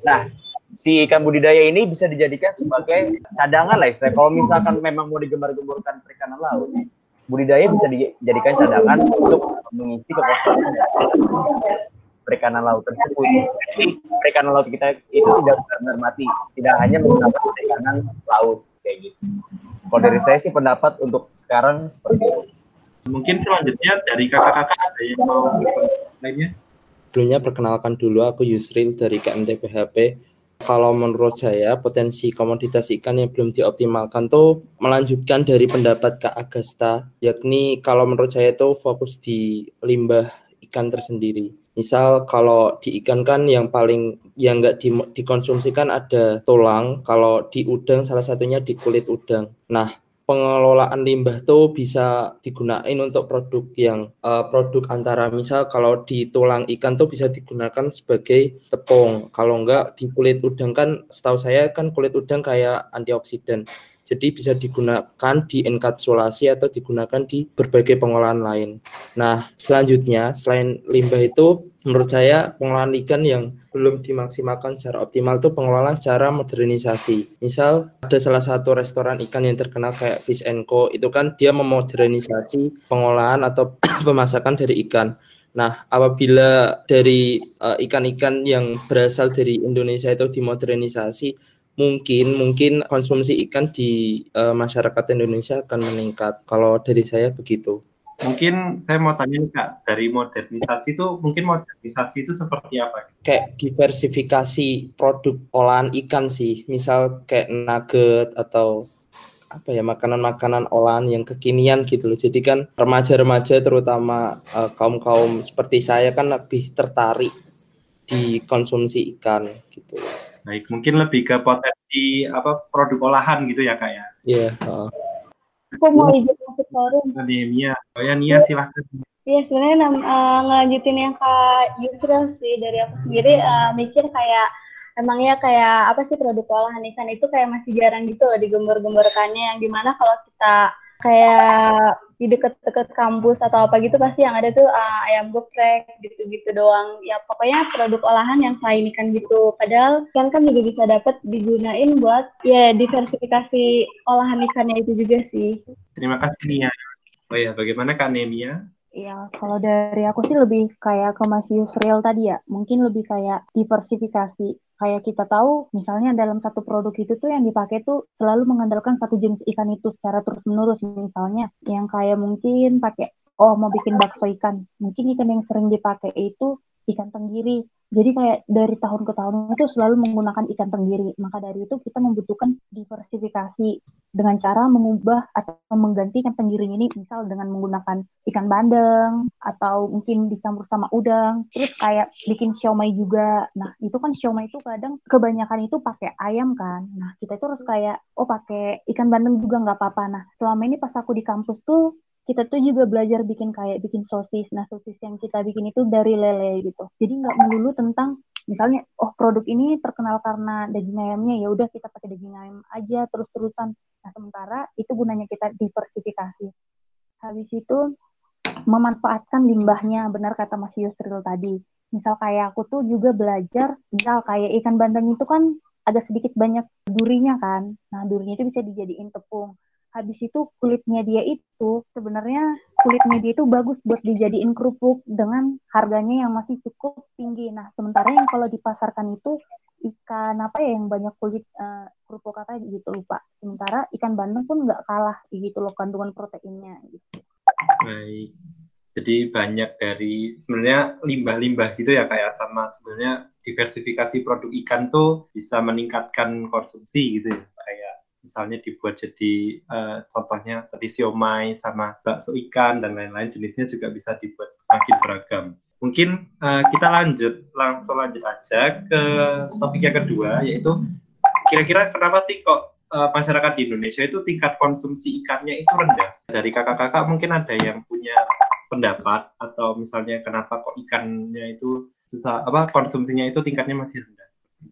Nah, si ikan budidaya ini bisa dijadikan sebagai cadangan lah, istilahnya. Kalau misalkan memang mau digembar-gemborkan perikanan laut, budidaya bisa dijadikan cadangan untuk mengisi kekosongan perikanan laut tersebut. Jadi perikanan laut kita itu tidak benar-benar mati, tidak hanya menggunakan perikanan laut kayak gitu. Kalau dari saya sih pendapat untuk sekarang seperti itu. Mungkin selanjutnya dari kakak-kakak ada yang mau lainnya. Sebelumnya perkenalkan dulu, aku Yusril dari KMT PHP. Kalau menurut saya potensi komoditas ikan yang belum dioptimalkan tuh melanjutkan dari pendapat Kak Agasta, yakni kalau menurut saya itu fokus di limbah ikan tersendiri. Misal kalau di ikan kan yang paling yang nggak dikonsumsikan ada tulang, kalau di udang salah satunya di kulit udang. Nah, pengelolaan limbah tuh bisa digunain untuk produk yang produk antara, misal kalau di tulang ikan tuh bisa digunakan sebagai tepung. Kalau nggak di kulit udang kan setahu saya kan kulit udang kayak antioksidan. Jadi bisa digunakan di enkapsulasi atau digunakan di berbagai pengolahan lain. Nah, selanjutnya selain limbah itu, menurut saya pengolahan ikan yang belum dimaksimalkan secara optimal itu pengelolaan secara modernisasi. Misal ada salah satu restoran ikan yang terkenal kayak Fish & Co, itu kan dia memodernisasi pengolahan atau pemasakan dari ikan. Nah, apabila dari ikan-ikan yang berasal dari Indonesia itu dimodernisasi, mungkin konsumsi ikan di masyarakat Indonesia akan meningkat. Kalau dari saya begitu. Mungkin saya mau tanya Kak, dari modernisasi itu, mungkin modernisasi itu seperti apa? Kayak diversifikasi produk olahan ikan sih, misal kayak nugget atau apa ya, makanan-makanan olahan yang kekinian gitu loh. Jadi kan remaja-remaja terutama kaum-kaum seperti saya kan lebih tertarik dikonsumsi ikan gitu. Baik, mungkin lebih ke potensi apa produk olahan gitu ya Kak ya. Iya, Aku mau izin masuk forum. Nia. Oh ya Nia, silahkan. Iya, sebenarnya ngelanjutin yang Kak Yusril sih, dari aku sendiri mikir kayak emangnya kayak apa sih produk olahan ikan itu kayak masih jarang gitu loh digembor-gemborkannya, yang dimana kalau kita kayak di deket-deket kampus atau apa gitu pasti yang ada tuh ayam geprek gitu-gitu doang ya, pokoknya produk olahan yang selain ikan gitu, padahal ikan kan juga bisa dapat digunain buat ya diversifikasi olahan ikannya itu juga sih. Terima kasih Nia. Oh ya, bagaimana Kak Nenia? Ya, kalau dari aku sih lebih kayak ke Mas Yusril tadi ya, mungkin lebih kayak diversifikasi. Kayak kita tahu, misalnya dalam satu produk itu tuh yang dipakai tuh selalu mengandalkan satu jenis ikan itu secara terus-menerus. Misalnya, yang kayak mungkin pakai, oh mau bikin bakso ikan, mungkin ikan yang sering dipakai itu ikan tenggiri. Jadi kayak dari tahun ke tahun itu selalu menggunakan ikan tenggiri. Maka dari itu kita membutuhkan diversifikasi dengan cara mengubah atau mengganti ikan tenggiri ini, misal dengan menggunakan ikan bandeng atau mungkin dicampur sama udang. Terus kayak bikin siomay juga. Nah, itu kan siomay itu kadang kebanyakan itu pakai ayam kan. Nah, kita itu harus kayak oh pakai ikan bandeng juga nggak apa-apa. Nah, selama ini pas aku di kampus tuh kita tuh juga belajar bikin sosis. Nah, sosis yang kita bikin itu dari lele gitu. Jadi nggak melulu tentang misalnya, oh produk ini terkenal karena daging ayamnya, ya udah kita pakai daging ayam aja terus-terusan. Nah, sementara itu gunanya kita diversifikasi. Habis itu memanfaatkan limbahnya, benar kata Mas Yusril tadi. Misal kayak aku tuh juga belajar, misal kayak ikan bandeng itu kan ada sedikit banyak durinya kan. Nah, durinya itu bisa dijadiin tepung. habis itu kulitnya dia itu, sebenarnya kulitnya dia itu bagus buat dijadiin kerupuk dengan harganya yang masih cukup tinggi. Nah, sementara yang kalau dipasarkan itu ikan apa ya yang banyak kulit kerupuk kakak gitu lupa. Sementara ikan bandeng pun nggak kalah gitu loh kandungan proteinnya. Gitu. Baik, jadi banyak dari sebenarnya limbah-limbah gitu ya kayak sama sebenarnya diversifikasi produk ikan tuh bisa meningkatkan konsumsi gitu ya kayak. Misalnya dibuat jadi contohnya tadi siomay sama bakso ikan dan lain-lain jenisnya juga bisa dibuat semakin beragam. Mungkin kita langsung lanjut aja ke topik yang kedua, yaitu kira-kira kenapa sih kok masyarakat di Indonesia itu tingkat konsumsi ikannya itu rendah? Dari kakak-kakak mungkin ada yang punya pendapat atau misalnya kenapa kok ikannya itu susah apa konsumsinya itu tingkatnya masih rendah?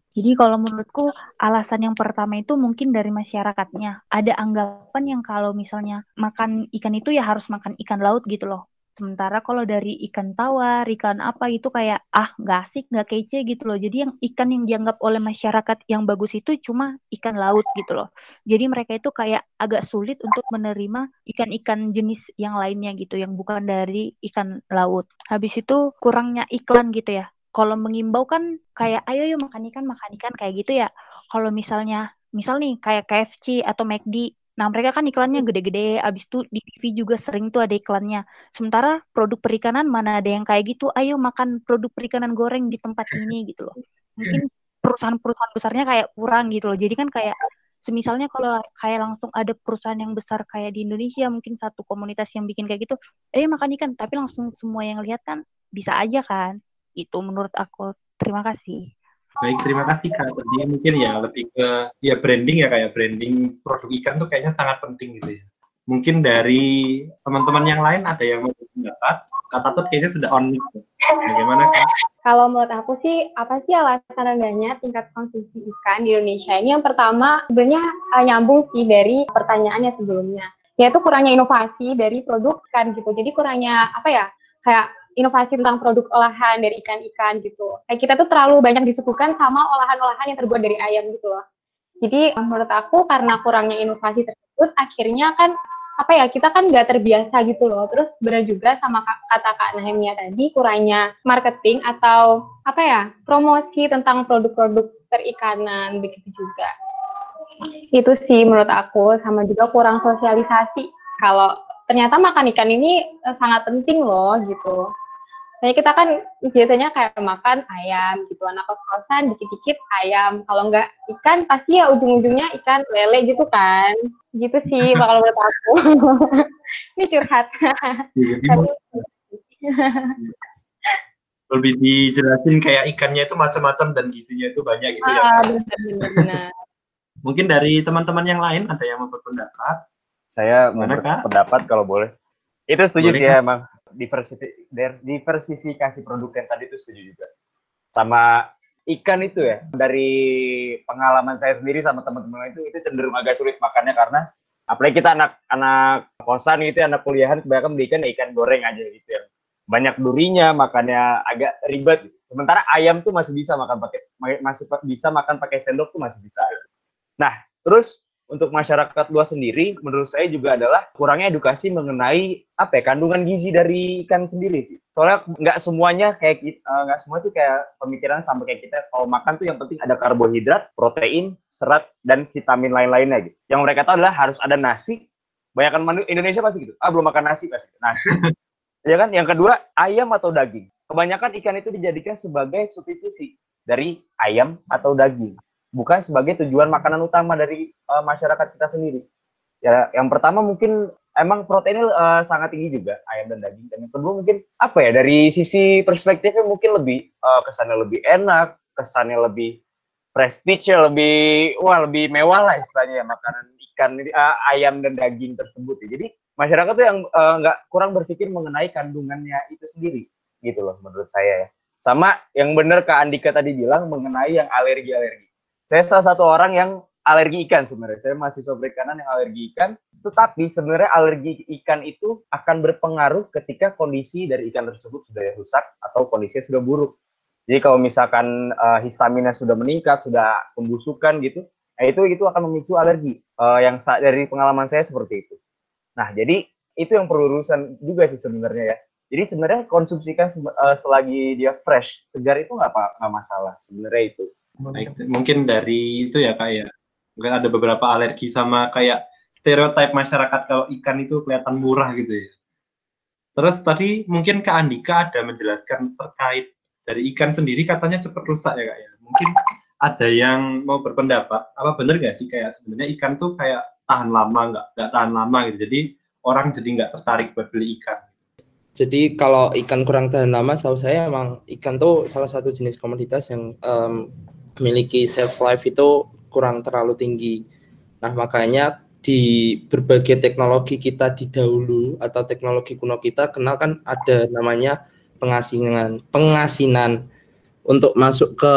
Jadi kalau menurutku alasan yang pertama itu mungkin dari masyarakatnya. Ada anggapan yang kalau misalnya makan ikan itu ya harus makan ikan laut gitu loh. Sementara kalau dari ikan tawar, ikan apa itu kayak nggak asik, nggak kece gitu loh. Jadi yang ikan yang dianggap oleh masyarakat yang bagus itu cuma ikan laut gitu loh. Jadi mereka itu kayak agak sulit untuk menerima ikan-ikan jenis yang lainnya gitu, yang bukan dari ikan laut. Habis itu kurangnya iklan gitu ya. Kalau mengimbau kan kayak ayo yuk makan ikan kayak gitu ya. Kalau misal nih kayak KFC atau McD. Nah mereka kan iklannya gede-gede, abis itu di TV juga sering tuh ada iklannya. Sementara produk perikanan mana ada yang kayak gitu, ayo makan produk perikanan goreng di tempat ini gitu loh. Mungkin perusahaan-perusahaan besarnya kayak kurang gitu loh. Jadi kan kayak semisalnya kalau kayak langsung ada perusahaan yang besar kayak di Indonesia, mungkin satu komunitas yang bikin kayak gitu, ayo makan ikan, tapi langsung semua yang lihat kan bisa aja kan. Itu menurut aku. Terima kasih. Baik, terima kasih Kak. Tadi mungkin ya lebih ke ya branding ya kayak branding produk ikan tuh kayaknya sangat penting gitu ya. Mungkin dari teman-teman yang lain ada yang mau pendapat? Kak Tatut kayaknya sudah on gitu. Bagaimana Kak? Kalau menurut aku sih apa sih alasan rendahnya tingkat konsumsi ikan di Indonesia? Ini yang pertama sebenarnya nyambung sih dari pertanyaannya sebelumnya. Yaitu kurangnya inovasi dari produk ikan gitu. Jadi kurangnya apa ya? Kayak inovasi tentang produk olahan dari ikan-ikan gitu. Kayak kita tuh terlalu banyak disuguhkan sama olahan-olahan yang terbuat dari ayam gitu loh. Jadi menurut aku karena kurangnya inovasi tersebut akhirnya kan kita kan nggak terbiasa gitu loh. Terus benar juga sama kata Kak Nenia tadi kurangnya marketing atau promosi tentang produk-produk perikanan begitu juga. Itu sih menurut aku sama juga kurang sosialisasi kalau ternyata makan ikan ini sangat penting loh gitu. Nah, kita kan biasanya kayak makan ayam gitu, anak kos-kosan dikit-dikit ayam, kalau enggak ikan pasti ya ujung-ujungnya ikan lele gitu kan. Gitu sih bakal menurut aku. Ini curhat. Lebih dijelasin kayak ikannya itu macam-macam dan gizinya itu banyak gitu ya. Benar. Mungkin dari teman-teman yang lain ada yang mau berpendapat? Saya berpendapat kalau boleh. Itu setuju sih ya, emang. Diversifikasi produk yang tadi itu setuju juga. Sama ikan itu ya, dari pengalaman saya sendiri sama teman-teman itu cenderung agak sulit makannya karena apalagi kita anak kosan gitu, anak kuliahan kebanyakan beli ikan goreng aja gitu ya. Banyak durinya, makannya agak ribet. Sementara ayam tuh masih bisa makan pakai sendok tuh masih bisa. Nah, terus untuk masyarakat luas sendiri, menurut saya juga adalah kurangnya edukasi mengenai kandungan gizi dari ikan sendiri sih. Soalnya nggak semua tuh kayak pemikiran sama kayak kita. Kalau makan tuh yang penting ada karbohidrat, protein, serat, dan vitamin lain-lainnya gitu. Yang mereka tahu adalah harus ada nasi. Banyakan manusia Indonesia pasti gitu. Belum makan nasi pasti. Nasi. Ya kan? Yang kedua ayam atau daging. Kebanyakan ikan itu dijadikan sebagai substitusi dari ayam atau daging. Bukan sebagai tujuan makanan utama dari masyarakat kita sendiri. Ya, yang pertama mungkin emang proteinnya sangat tinggi juga ayam dan daging. Dan yang kedua mungkin dari sisi perspektifnya mungkin lebih kesannya lebih enak, kesannya lebih prestige-nya lebih mewah lah istilahnya ya, makanan ikan ayam dan daging tersebut. Ya. Jadi masyarakat tuh yang kurang berpikir mengenai kandungannya itu sendiri gitu loh menurut saya ya. Sama yang benar Kak Andika tadi bilang mengenai yang alergi. Saya salah satu orang yang alergi ikan sebenarnya. Saya mahasiswa perikanan yang alergi ikan. Tetapi sebenarnya alergi ikan itu akan berpengaruh ketika kondisi dari ikan tersebut sudah rusak atau kondisinya sudah buruk. Jadi kalau misalkan histaminnya sudah meningkat, sudah pembusukan gitu, Nah, itu akan memicu alergi yang dari pengalaman saya seperti itu. Nah, jadi itu yang perlu urusan juga sih sebenarnya ya. Jadi sebenarnya konsumsikan selagi dia fresh, segar itu nggak masalah sebenarnya itu. Mungkin dari itu ya Kak ya. Mungkin ada beberapa alergi sama kayak stereotip masyarakat kalau ikan itu kelihatan murah gitu ya. Terus tadi mungkin Kak Andika ada menjelaskan terkait dari ikan sendiri katanya cepat rusak ya Kak ya. Mungkin ada yang mau berpendapat, apa bener nggak sih kayak sebenarnya ikan tuh kayak tahan lama, nggak tahan lama gitu, jadi orang jadi nggak tertarik buat beli ikan. Jadi kalau ikan kurang tahan lama, setahu saya emang ikan tuh salah satu jenis komoditas yang memiliki shelf life itu kurang terlalu tinggi. Nah makanya di berbagai teknologi kita di dahulu atau teknologi kuno kita kenal kan ada namanya pengasinan untuk masuk ke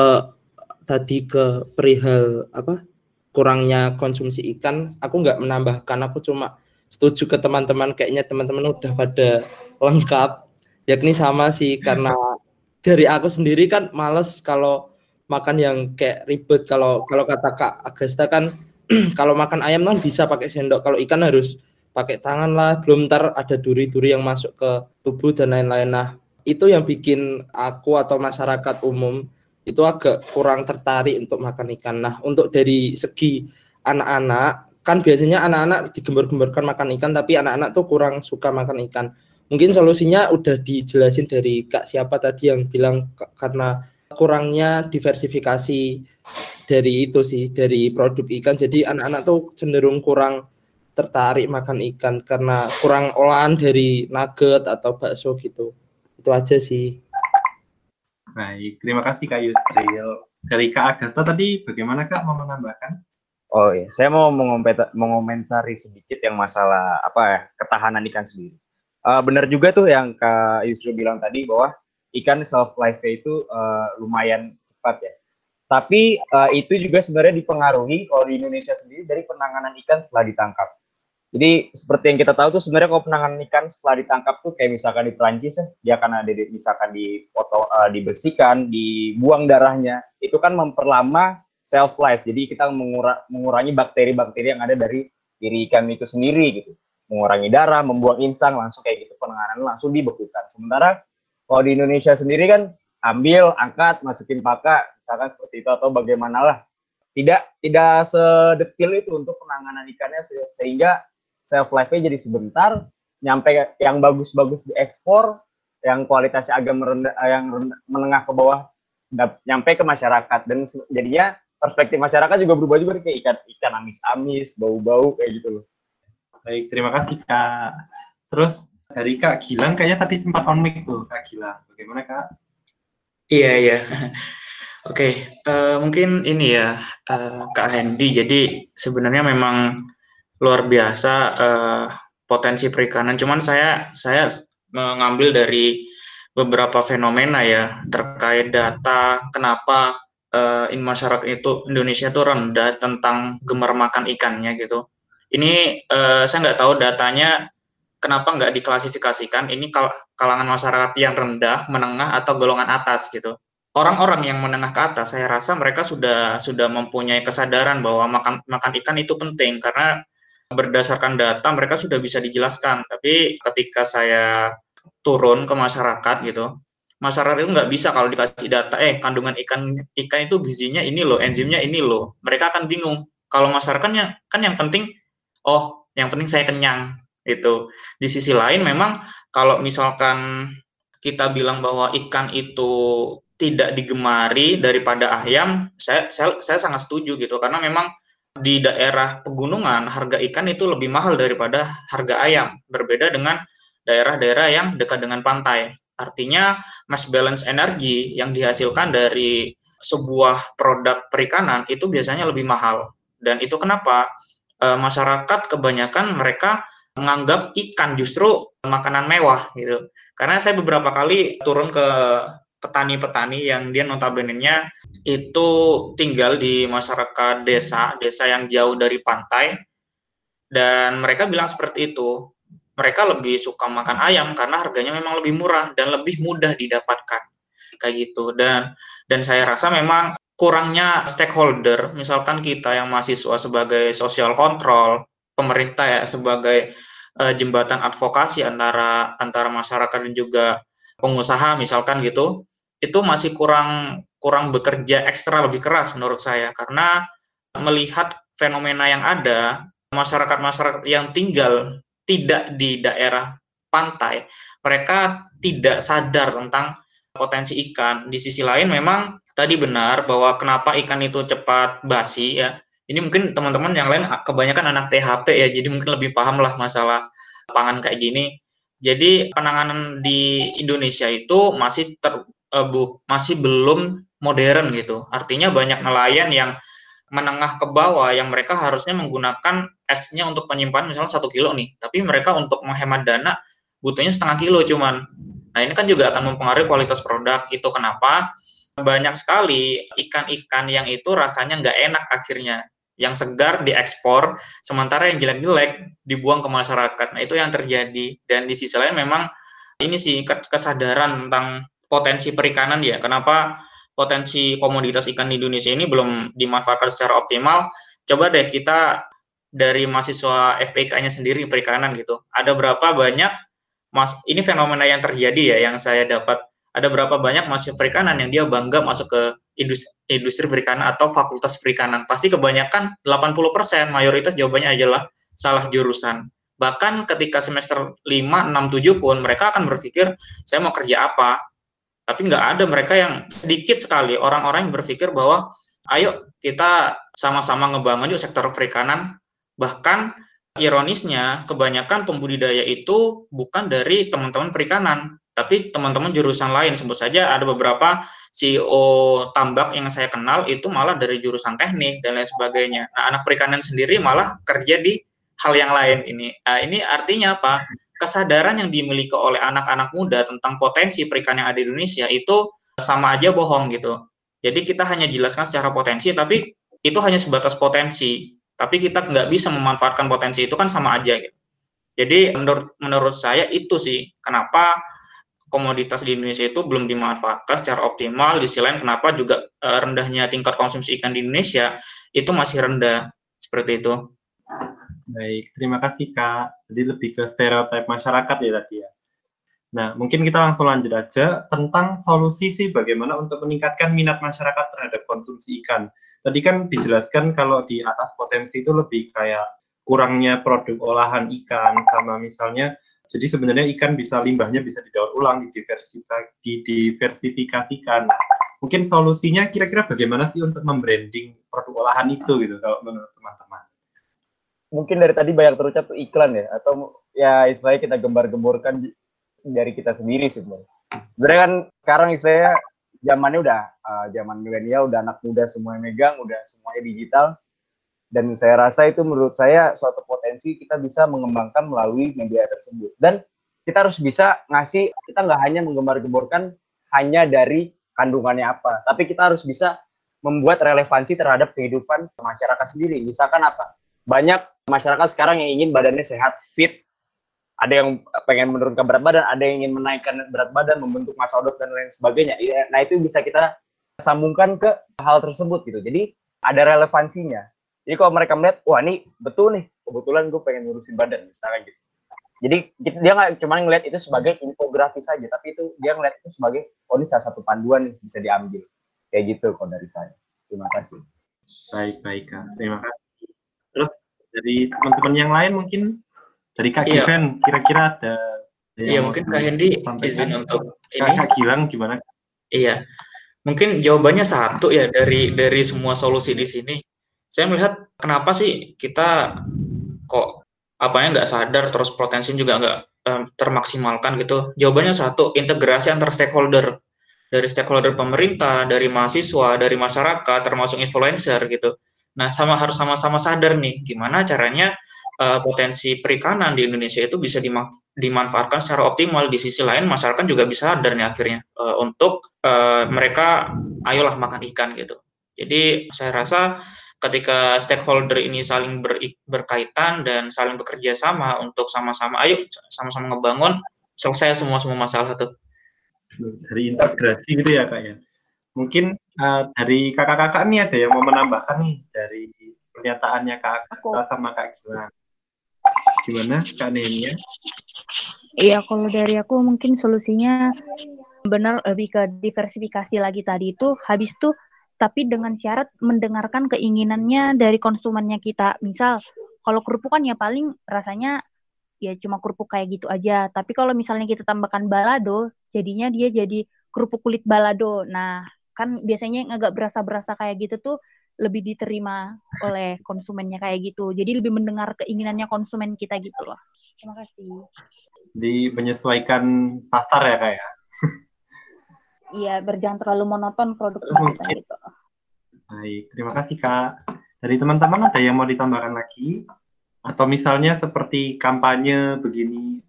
tadi ke perihal apa kurangnya konsumsi ikan. Aku nggak menambahkan, aku cuma setuju ke teman-teman, kayaknya teman-teman udah pada lengkap, yakni sama sih, karena dari aku sendiri kan males kalau makan yang kayak ribet. Kalau kata Kak Agasta kan kalau makan ayam kan bisa pakai sendok, kalau ikan harus pakai tangan lah, belum ntar ada duri-duri yang masuk ke tubuh dan lain-lain. Nah itu yang bikin aku atau masyarakat umum itu agak kurang tertarik untuk makan ikan. Nah, untuk dari segi anak-anak, kan biasanya anak-anak digembar-gemborkan makan ikan, tapi anak-anak tuh kurang suka makan ikan. Mungkin solusinya udah dijelasin dari Kak siapa tadi yang bilang karena kurangnya diversifikasi dari itu sih, dari produk ikan. Jadi anak-anak tuh cenderung kurang tertarik makan ikan karena kurang olahan dari nugget atau bakso gitu. Itu aja sih. Baik, terima kasih Kak Yusril. Dari Kak Agata tadi, bagaimana Kak mau menambahkan? Oh iya, saya mau mengomentari sedikit yang masalah apa ya, ketahanan ikan sendiri. Benar juga tuh yang Kak Yusril bilang tadi bahwa ikan shelf life-nya itu lumayan cepat ya. Tapi itu juga sebenarnya dipengaruhi kalau di Indonesia sendiri dari penanganan ikan setelah ditangkap. Jadi seperti yang kita tahu tuh sebenarnya kalau penanganan ikan setelah ditangkap tuh kayak misalkan di Perancis ya, dia akan ada misalkan dibersihkan, dibuang darahnya, itu kan memperlama shelf life. Jadi kita mengurangi bakteri-bakteri yang ada dari diri ikan itu sendiri gitu. Mengurangi darah, membuang insang, langsung kayak gitu penanganan langsung dibekukan. Sementara kalau di Indonesia sendiri kan ambil, angkat, masukin pakak, misalkan seperti itu atau bagaimanalah. Tidak sedetil itu untuk penanganan ikannya sehingga shelf life-nya jadi sebentar, nyampe yang bagus-bagus diekspor, yang kualitasnya agak merendah, menengah ke bawah, nyampe ke masyarakat, dan jadinya perspektif masyarakat juga berubah juga kayak ikan amis-amis, bau-bau kayak gitu loh. Baik, terima kasih Kak. Terus dari Kak Gilang kayaknya tadi sempat on mic tuh Kak Gilang, bagaimana Kak? Iya. Oke, mungkin ini ya Kak Hendy. Jadi sebenarnya memang luar biasa potensi perikanan. Cuman saya mengambil dari beberapa fenomena ya terkait data kenapa in masyarakat itu Indonesia itu rendah tentang gemar makan ikannya gitu. Ini saya nggak tahu datanya kenapa nggak diklasifikasikan. Ini kalangan masyarakat yang rendah, menengah atau golongan atas gitu. Orang-orang yang menengah ke atas, saya rasa mereka sudah mempunyai kesadaran bahwa makan ikan itu penting karena berdasarkan data mereka sudah bisa dijelaskan. Tapi ketika saya turun ke masyarakat gitu, masyarakat itu nggak bisa kalau dikasih data, kandungan ikan itu gizinya ini loh, enzimnya ini loh. Mereka akan bingung. Kalau masyarakatnya kan yang penting saya kenyang gitu. Di sisi lain memang kalau misalkan kita bilang bahwa ikan itu tidak digemari daripada ayam, saya sangat setuju gitu karena memang di daerah pegunungan harga ikan itu lebih mahal daripada harga ayam, berbeda dengan daerah-daerah yang dekat dengan pantai. Artinya mass balance energi yang dihasilkan dari sebuah produk perikanan itu biasanya lebih mahal, dan itu kenapa masyarakat kebanyakan mereka menganggap ikan justru makanan mewah gitu. Karena saya beberapa kali turun ke petani-petani yang dia notabene-nya itu tinggal di masyarakat desa yang jauh dari pantai, dan mereka bilang seperti itu, mereka lebih suka makan ayam karena harganya memang lebih murah dan lebih mudah didapatkan kayak gitu. Dan saya rasa memang kurangnya stakeholder, misalkan kita yang mahasiswa sebagai social control, pemerintah ya sebagai jembatan advokasi antara masyarakat dan juga pengusaha misalkan gitu, itu masih kurang bekerja ekstra lebih keras menurut saya, karena melihat fenomena yang ada, masyarakat-masyarakat yang tinggal tidak di daerah pantai, mereka tidak sadar tentang potensi ikan. Di sisi lain memang tadi benar bahwa kenapa ikan itu cepat basi ya, ini mungkin teman-teman yang lain kebanyakan anak THP ya, jadi mungkin lebih paham lah masalah pangan kayak gini. Jadi penanganan di Indonesia itu masih belum modern gitu, artinya banyak nelayan yang menengah ke bawah yang mereka harusnya menggunakan esnya untuk penyimpanan misalnya 1 kilo nih, tapi mereka untuk menghemat dana butuhnya 0,5 kilo cuman. Nah ini kan juga akan mempengaruhi kualitas produk. Itu kenapa banyak sekali ikan-ikan yang itu rasanya nggak enak akhirnya, yang segar diekspor, sementara yang jelek-jelek dibuang ke masyarakat. Nah itu yang terjadi. Dan di sisi lain memang ini sih kesadaran tentang potensi perikanan ya, kenapa potensi komoditas ikan di Indonesia ini belum dimanfaatkan secara optimal. Coba deh kita dari mahasiswa FPK-nya sendiri perikanan gitu, ada berapa banyak ini fenomena yang terjadi ya yang saya dapat, ada berapa banyak mahasiswa perikanan yang dia bangga masuk ke industri perikanan atau fakultas perikanan? Pasti kebanyakan 80% mayoritas jawabannya adalah salah jurusan. Bahkan ketika semester 5, 6, 7 pun mereka akan berpikir saya mau kerja apa. Tapi nggak ada mereka yang sedikit sekali orang-orang yang berpikir bahwa ayo kita sama-sama ngebangun yuk sektor perikanan. Bahkan ironisnya kebanyakan pembudidaya itu bukan dari teman-teman perikanan, tapi teman-teman jurusan lain. Sebut saja ada beberapa CEO tambak yang saya kenal itu malah dari jurusan teknik dan lain sebagainya. Nah anak perikanan sendiri malah kerja di hal yang lain ini. Nah, ini artinya apa? Kesadaran yang dimiliki oleh anak-anak muda tentang potensi perikanan yang ada di Indonesia itu sama aja bohong gitu. Jadi kita hanya jelaskan secara potensi, tapi itu hanya sebatas potensi. Tapi kita nggak bisa memanfaatkan potensi itu kan sama aja gitu. Jadi menurut saya itu sih kenapa komoditas di Indonesia itu belum dimanfaatkan secara optimal. Di sisi lain kenapa juga rendahnya tingkat konsumsi ikan di Indonesia itu masih rendah seperti itu. Baik, terima kasih Kak. Jadi lebih ke stereotip masyarakat ya tadi ya. Nah, mungkin kita langsung lanjut aja tentang solusi sih bagaimana untuk meningkatkan minat masyarakat terhadap konsumsi ikan. Tadi kan dijelaskan kalau di atas potensi itu lebih kayak kurangnya produk olahan ikan sama misalnya. Jadi sebenarnya ikan bisa limbahnya bisa didaur ulang, didiversifikasikan. Mungkin solusinya kira-kira bagaimana sih untuk membranding produk olahan itu gitu kalau menurut teman-teman. Mungkin dari tadi banyak terucap tuh iklan ya, atau ya istilahnya kita gembar-gemborkan dari kita sendiri sih sebenarnya kan sekarang istilahnya zamannya udah zaman milenial, udah anak muda semuanya megang, udah semuanya digital, dan saya rasa itu menurut saya suatu potensi kita bisa mengembangkan melalui media tersebut. Dan kita harus bisa ngasih, kita nggak hanya menggembar-gemborkan hanya dari kandungannya apa, tapi kita harus bisa membuat relevansi terhadap kehidupan masyarakat sendiri. Misalkan apa? Banyak masyarakat sekarang yang ingin badannya sehat, fit, ada yang pengen menurunkan berat badan, ada yang ingin menaikkan berat badan, membentuk massa otot dan lain sebagainya. Nah itu bisa kita sambungkan ke hal tersebut gitu, jadi ada relevansinya. Jadi kalau mereka melihat, wah ini betul nih, kebetulan gue pengen ngurusin badan misalnya gitu. Jadi dia nggak cuma ngelihat itu sebagai infografis saja, tapi itu dia ngelihat itu sebagai, oh ini salah satu panduan nih, bisa diambil. Kayak gitu kalau dari saya. Terima kasih. Baik-baik Kak, terima kasih. Terus dari teman-teman yang lain mungkin dari Kak Kiran kira-kira ada. Iya mungkin Kak Hendy izin untuk ini. Kak Gilang gimana? Iya mungkin jawabannya satu ya dari semua solusi di sini. Saya melihat kenapa sih kita kok apanya nggak sadar terus potensi juga nggak termaksimalkan gitu. Jawabannya satu, integrasi antar stakeholder, dari stakeholder pemerintah, dari mahasiswa, dari masyarakat, termasuk influencer gitu. Nah, harus sama-sama sadar nih, gimana caranya potensi perikanan di Indonesia itu bisa dimanfaatkan secara optimal. Di sisi lain, masyarakat juga bisa sadar nih akhirnya untuk mereka ayolah makan ikan gitu. Jadi, saya rasa ketika stakeholder ini saling berkaitan dan saling bekerja sama untuk sama-sama, ayo sama-sama ngebangun, selesai semua masalah tuh. Dari integrasi gitu ya, Kak ya. Mungkin Dari kakak-kakak nih ada yang mau menambahkan nih dari pernyataannya Kak Agata sama Kak Gilang. Gimana Kak Nenia? Iya, kalau dari aku mungkin solusinya benar lebih ke diversifikasi lagi tadi itu, habis itu tapi dengan syarat mendengarkan keinginannya dari konsumennya kita. Misal kalau kerupuk kan ya paling rasanya ya cuma kerupuk kayak gitu aja. Tapi kalau misalnya kita tambahkan balado, jadinya dia jadi kerupuk kulit balado. Nah, kan biasanya yang agak berasa-berasa kayak gitu tuh lebih diterima oleh konsumennya kayak gitu. Jadi lebih mendengar keinginannya konsumen kita gitu loh. Terima kasih. Menyesuaikan pasar ya Kak ya? Iya, berjangan terlalu monoton produk kita gitu. Baik, terima kasih Kak. Dari teman-teman ada yang mau ditambahkan lagi? Atau misalnya seperti kampanye begini,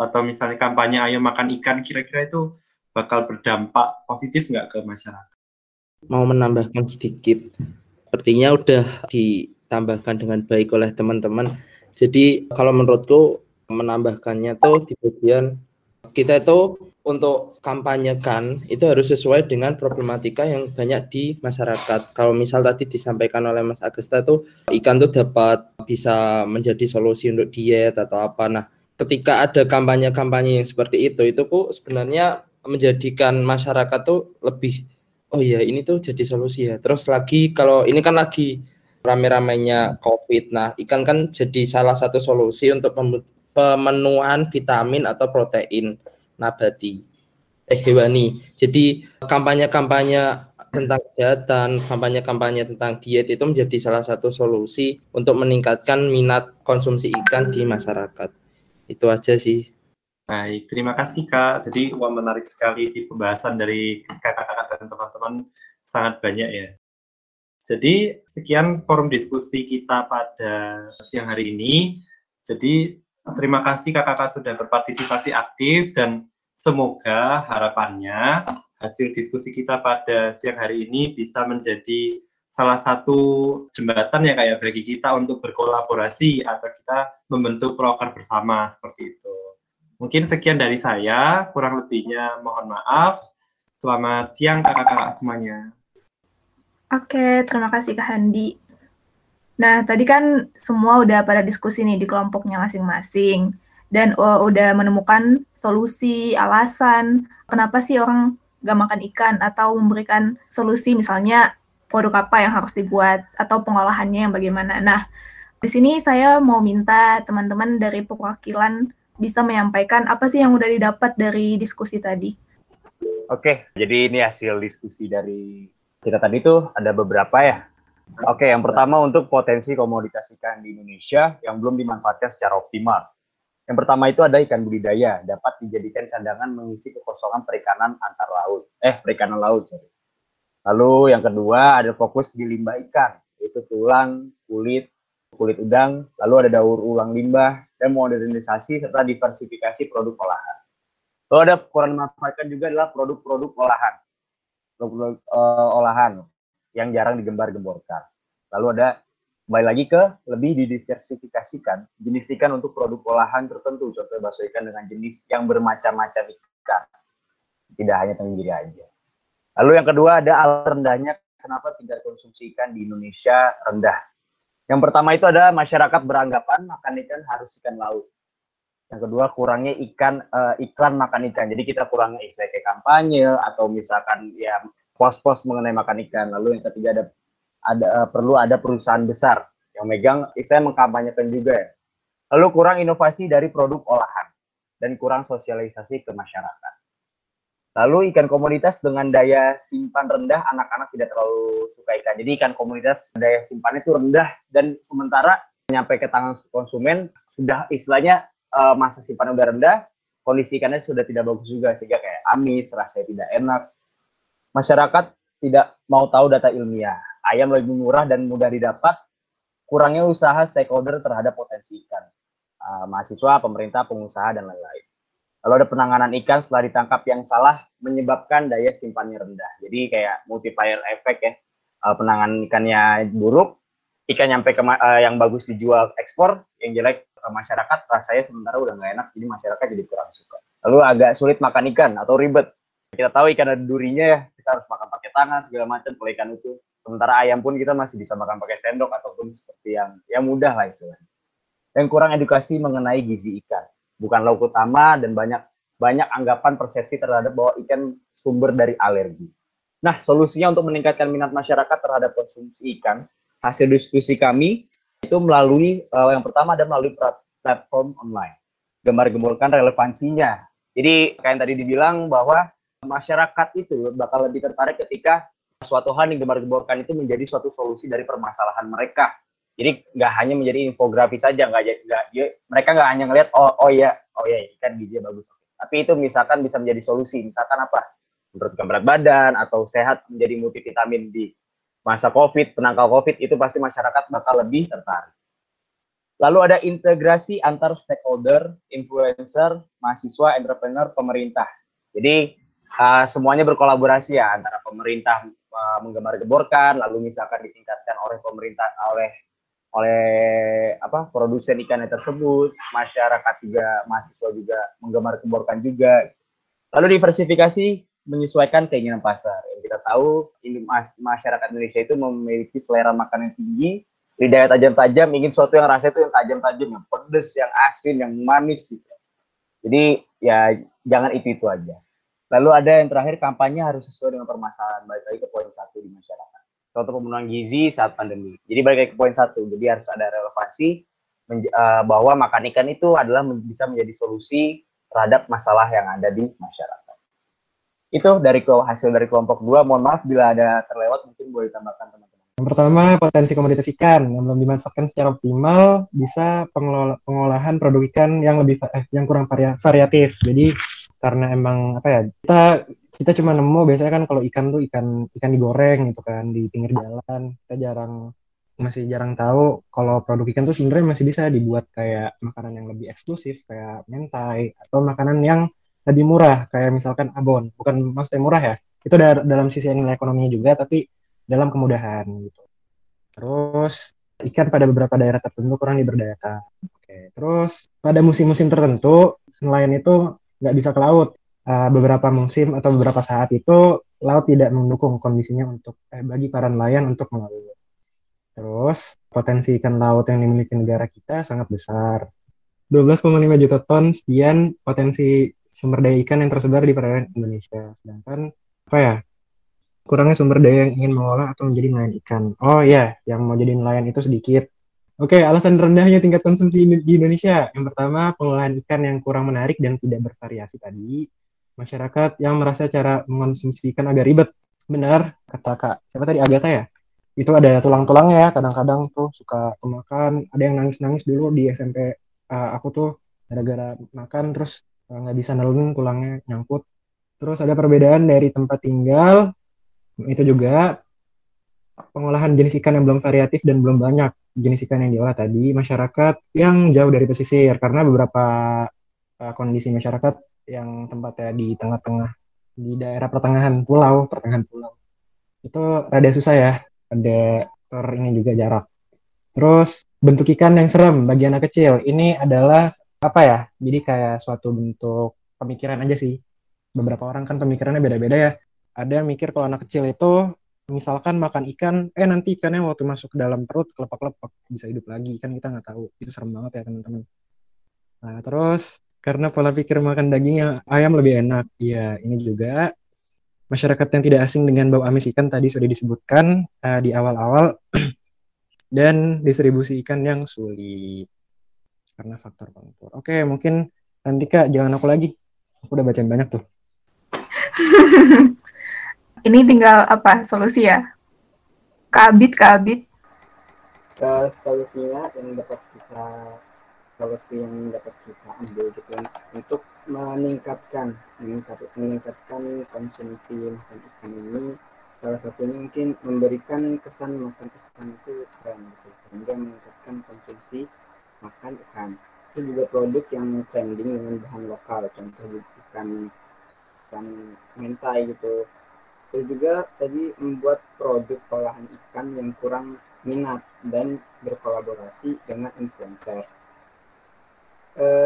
atau misalnya kampanye ayo makan ikan, kira-kira itu bakal berdampak positif nggak ke masyarakat? Mau menambahkan sedikit, sepertinya udah ditambahkan dengan baik oleh teman-teman. Jadi kalau menurutku menambahkannya tuh di bagian kita itu untuk kampanyekan itu harus sesuai dengan problematika yang banyak di masyarakat. Kalau misal tadi disampaikan oleh Mas Agata tuh ikan tuh dapat bisa menjadi solusi untuk diet atau apa. Nah, ketika ada kampanye-kampanye yang seperti itu kok sebenarnya menjadikan masyarakat tuh lebih, oh iya ini tuh jadi solusi ya. Terus lagi kalau ini kan lagi rame-ramenya COVID, nah ikan kan jadi salah satu solusi untuk pemenuhan vitamin atau protein nabati hewani. Jadi kampanye-kampanye tentang kesehatan, kampanye-kampanye tentang diet itu menjadi salah satu solusi untuk meningkatkan minat konsumsi ikan di masyarakat. Itu aja sih. Baik, terima kasih Kak. Jadi menarik sekali di pembahasan dari kakak-kakak dan teman-teman, sangat banyak ya. Jadi sekian forum diskusi kita pada siang hari ini. Jadi terima kasih kakak-kakak sudah berpartisipasi aktif dan semoga harapannya hasil diskusi kita pada siang hari ini bisa menjadi salah satu jembatan ya kayak bagi kita untuk berkolaborasi atau kita membentuk proker bersama seperti itu. Mungkin sekian dari saya, kurang lebihnya mohon maaf. Selamat siang kakak-kakak semuanya. Oke, terima kasih Kak Handi. Nah, tadi kan semua udah pada diskusi nih di kelompoknya masing-masing. Dan udah menemukan solusi, alasan, kenapa sih orang gak makan ikan, atau memberikan solusi misalnya produk apa yang harus dibuat, atau pengolahannya yang bagaimana. Nah, di sini saya mau minta teman-teman dari perwakilan bisa menyampaikan apa sih yang udah didapat dari diskusi tadi. Oke, jadi ini hasil diskusi dari kita tadi tuh ada beberapa ya. Oke, yang pertama untuk potensi komoditas ikan di Indonesia yang belum dimanfaatkan secara optimal. Yang pertama itu ada ikan budidaya, dapat dijadikan cadangan mengisi kekosongan perikanan antar laut. Perikanan laut, sorry. Lalu yang kedua ada fokus di limbah ikan, yaitu tulang, kulit udang, lalu ada daur ulang limbah, dan modernisasi serta diversifikasi produk olahan. Lalu ada kurang dimanfaatkan juga adalah produk-produk olahan, yang jarang digembar-gemborkan. Lalu ada kembali lagi ke lebih didiversifikasikan, jenis ikan untuk produk olahan tertentu, contohnya bakso ikan dengan jenis yang bermacam-macam ikan, tidak hanya tenggiri aja. Lalu yang kedua ada alat rendahnya, kenapa tingkat konsumsi ikan di Indonesia rendah. Yang pertama itu ada masyarakat beranggapan makan ikan harus ikan laut. Yang kedua kurangnya iklan makan ikan, jadi kita kurangnya kayak kampanye atau misalkan ya pos-pos mengenai makan ikan. Lalu yang ketiga perlu ada perusahaan besar yang megang istilahnya mengkampanyekan juga ya. Lalu kurang inovasi dari produk olahan dan kurang sosialisasi ke masyarakat. Lalu ikan komunitas dengan daya simpan rendah, anak-anak tidak terlalu suka ikan. Jadi ikan komunitas daya simpannya itu rendah dan sementara nyampe ke tangan konsumen sudah istilahnya masa simpan udah rendah, kondisi ikannya sudah tidak bagus juga sehingga kayak amis, rasanya tidak enak. Masyarakat tidak mau tahu data ilmiah, ayam lebih murah dan mudah didapat, kurangnya usaha stakeholder terhadap potensi ikan, mahasiswa, pemerintah, pengusaha, dan lain-lain. Lalu ada penanganan ikan setelah ditangkap yang salah menyebabkan daya simpannya rendah. Jadi kayak multiplier effect ya, penanganan ikannya buruk, ikan nyampe yang bagus dijual ekspor, yang jelek ke masyarakat rasanya sementara udah nggak enak, jadi masyarakat jadi kurang suka. Lalu agak sulit makan ikan atau ribet. kita tahu ikan ada durinya ya, kita harus makan pakai tangan segala macam kalau ikan itu. Sementara ayam pun kita masih bisa makan pakai sendok ataupun seperti yang mudah lah istilahnya. Yang kurang edukasi mengenai gizi ikan, bukan lauk utama, dan banyak anggapan persepsi terhadap bahwa ikan sumber dari alergi. Nah, solusinya untuk meningkatkan minat masyarakat terhadap konsumsi ikan, hasil diskusi kami itu melalui yang pertama ada melalui platform online. Gembar-gemborkan relevansinya. Jadi kayak yang tadi dibilang bahwa masyarakat itu bakal lebih tertarik ketika suatu hal yang gembar-gemborkan itu menjadi suatu solusi dari permasalahan mereka. Jadi nggak hanya menjadi infografis saja, mereka nggak hanya ngelihat oh ya ikan gizinya bagus, tapi itu misalkan bisa menjadi solusi, misalkan apa, menurunkan berat badan atau sehat menjadi multivitamin di masa COVID, penangkal COVID, itu pasti masyarakat bakal lebih tertarik. Lalu ada integrasi antar stakeholder, influencer, mahasiswa, entrepreneur, pemerintah. Jadi semuanya berkolaborasi ya, antara pemerintah menggembar-gemborkan, lalu misalkan ditingkatkan oleh pemerintah oleh produsen ikannya tersebut, masyarakat juga, mahasiswa juga menggembar-gemborkan juga. Lalu diversifikasi menyesuaikan keinginan pasar. Yang kita tahu masyarakat Indonesia itu memiliki selera makanan tinggi, lidahnya tajam-tajam, ingin sesuatu yang rasanya itu yang tajam-tajam, yang pedes, yang asin, yang manis gitu. Jadi ya jangan itu aja. Lalu ada yang terakhir, kampanye harus sesuai dengan permasalahan, balik lagi ke poin 1 di masyarakat. Contoh pemenuhan gizi saat pandemi. Jadi balik lagi ke poin 1, jadi harus ada relevansi bahwa makan ikan itu adalah bisa menjadi solusi terhadap masalah yang ada di masyarakat. Itu dari hasil dari kelompok 2, mohon maaf bila ada terlewat, mungkin boleh tambahkan teman-teman. Yang pertama, potensi komoditas ikan yang belum dimanfaatkan secara optimal, bisa pengolahan produk ikan yang kurang variatif. Jadi karena emang apa ya, kita cuma nemu biasanya kan kalau ikan tuh ikan digoreng gitu kan di pinggir jalan. Kita masih jarang tahu kalau produk ikan tuh sebenarnya masih bisa dibuat kayak makanan yang lebih eksklusif kayak mentai, atau makanan yang lebih murah kayak misalkan abon. Bukan maksudnya murah ya, itu dalam sisi nilai ekonominya juga, tapi dalam kemudahan gitu. Terus ikan pada beberapa daerah tertentu kurang diberdayakan. Oke, terus pada musim-musim tertentu nelayan itu nggak bisa ke laut. Beberapa musim atau beberapa saat itu laut tidak mendukung kondisinya untuk bagi para nelayan untuk melaut. Terus potensi ikan laut yang dimiliki negara kita sangat besar. 12,5 juta ton sekian potensi sumber daya ikan yang tersebar di perairan Indonesia. Sedangkan apa ya? Kurangnya sumber daya yang ingin mengolah atau menjadi nelayan ikan. Oh iya, yang mau jadi nelayan itu sedikit. Oke, alasan rendahnya tingkat konsumsi di Indonesia. Yang pertama, pengolahan ikan yang kurang menarik dan tidak bervariasi tadi. Masyarakat yang merasa cara mengonsumsi ikan agak ribet. Benar, kata Kak. Siapa tadi? Agata ya? Itu ada tulang-tulangnya ya. Kadang-kadang tuh suka kemakan. Ada yang nangis-nangis dulu di SMP. Aku tuh gara-gara makan terus nggak bisa nelunin, tulangnya nyangkut. Terus ada perbedaan dari tempat tinggal. Itu juga pengolahan jenis ikan yang belum variatif dan belum banyak jenis ikan yang diolah tadi, masyarakat yang jauh dari pesisir, karena beberapa kondisi masyarakat yang tempatnya di tengah-tengah, di daerah pertengahan pulau, itu rada susah ya, ada faktor ini juga jarak. Terus bentuk ikan yang serem bagi anak kecil, ini adalah apa ya, jadi kayak suatu bentuk pemikiran aja sih, beberapa orang kan pemikirannya beda-beda ya, ada yang mikir kalau anak kecil itu misalkan makan ikan, nanti ikannya waktu masuk ke dalam perut, kelepek-kelepek, bisa hidup lagi. Kan kita nggak tahu, itu serem banget ya teman-teman. Nah, terus, karena pola pikir makan daging yang ayam lebih enak. Iya, ini juga, masyarakat yang tidak asing dengan bau amis ikan tadi sudah disebutkan di awal-awal, dan distribusi ikan yang sulit, karena faktor pengaruh. Oke, mungkin nanti Kak, jangan aku lagi. Aku udah bacain banyak tuh. Ini tinggal apa solusi ya, Kak Abid. Solusinya yang dapat kita ambil gitu untuk meningkatkan konsumsi makan ikan ini, salah satunya mungkin memberikan kesan makan ikan itu keren gitu, sehingga meningkatkan konsumsi makan ikan. Itu juga produk yang trending dengan bahan lokal, contoh ikan mentai gitu. Terus juga tadi membuat produk olahan ikan yang kurang minat dan berkolaborasi dengan influencer.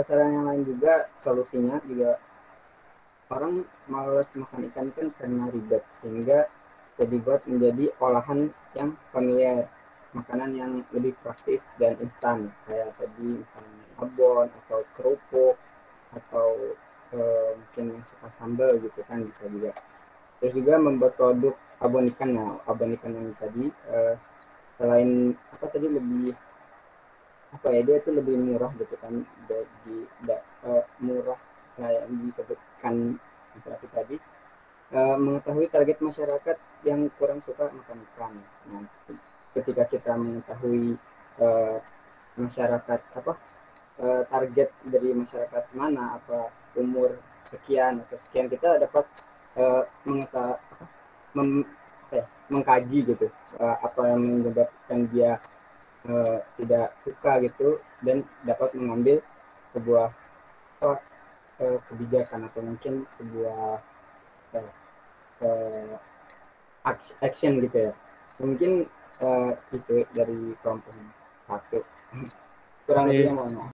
Saran yang lain juga, solusinya juga orang malas makan ikan kan karena ribet, sehingga dibuat menjadi olahan yang familiar, makanan yang lebih praktis dan instan, kayak tadi misalnya abon atau kerupuk atau mungkin yang suka sambal gitu kan bisa juga. Terus juga membuat produk abon ikan. Nah, abon ikan yang tadi selain apa tadi lebih apa ya, dia itu lebih murah gitu kan, murah kayak yang disebutkan misalnya tadi. Mengetahui target masyarakat yang kurang suka makan ikan. Nah, ketika kita mengetahui masyarakat apa target dari masyarakat mana, apa umur sekian atau sekian, kita dapat mengkaji gitu apa yang menyebabkan dia tidak suka gitu, dan dapat mengambil sebuah kebijakan atau mungkin sebuah action gitu ya. Mungkin itu dari kelompok 1 kurang lebih yang mana.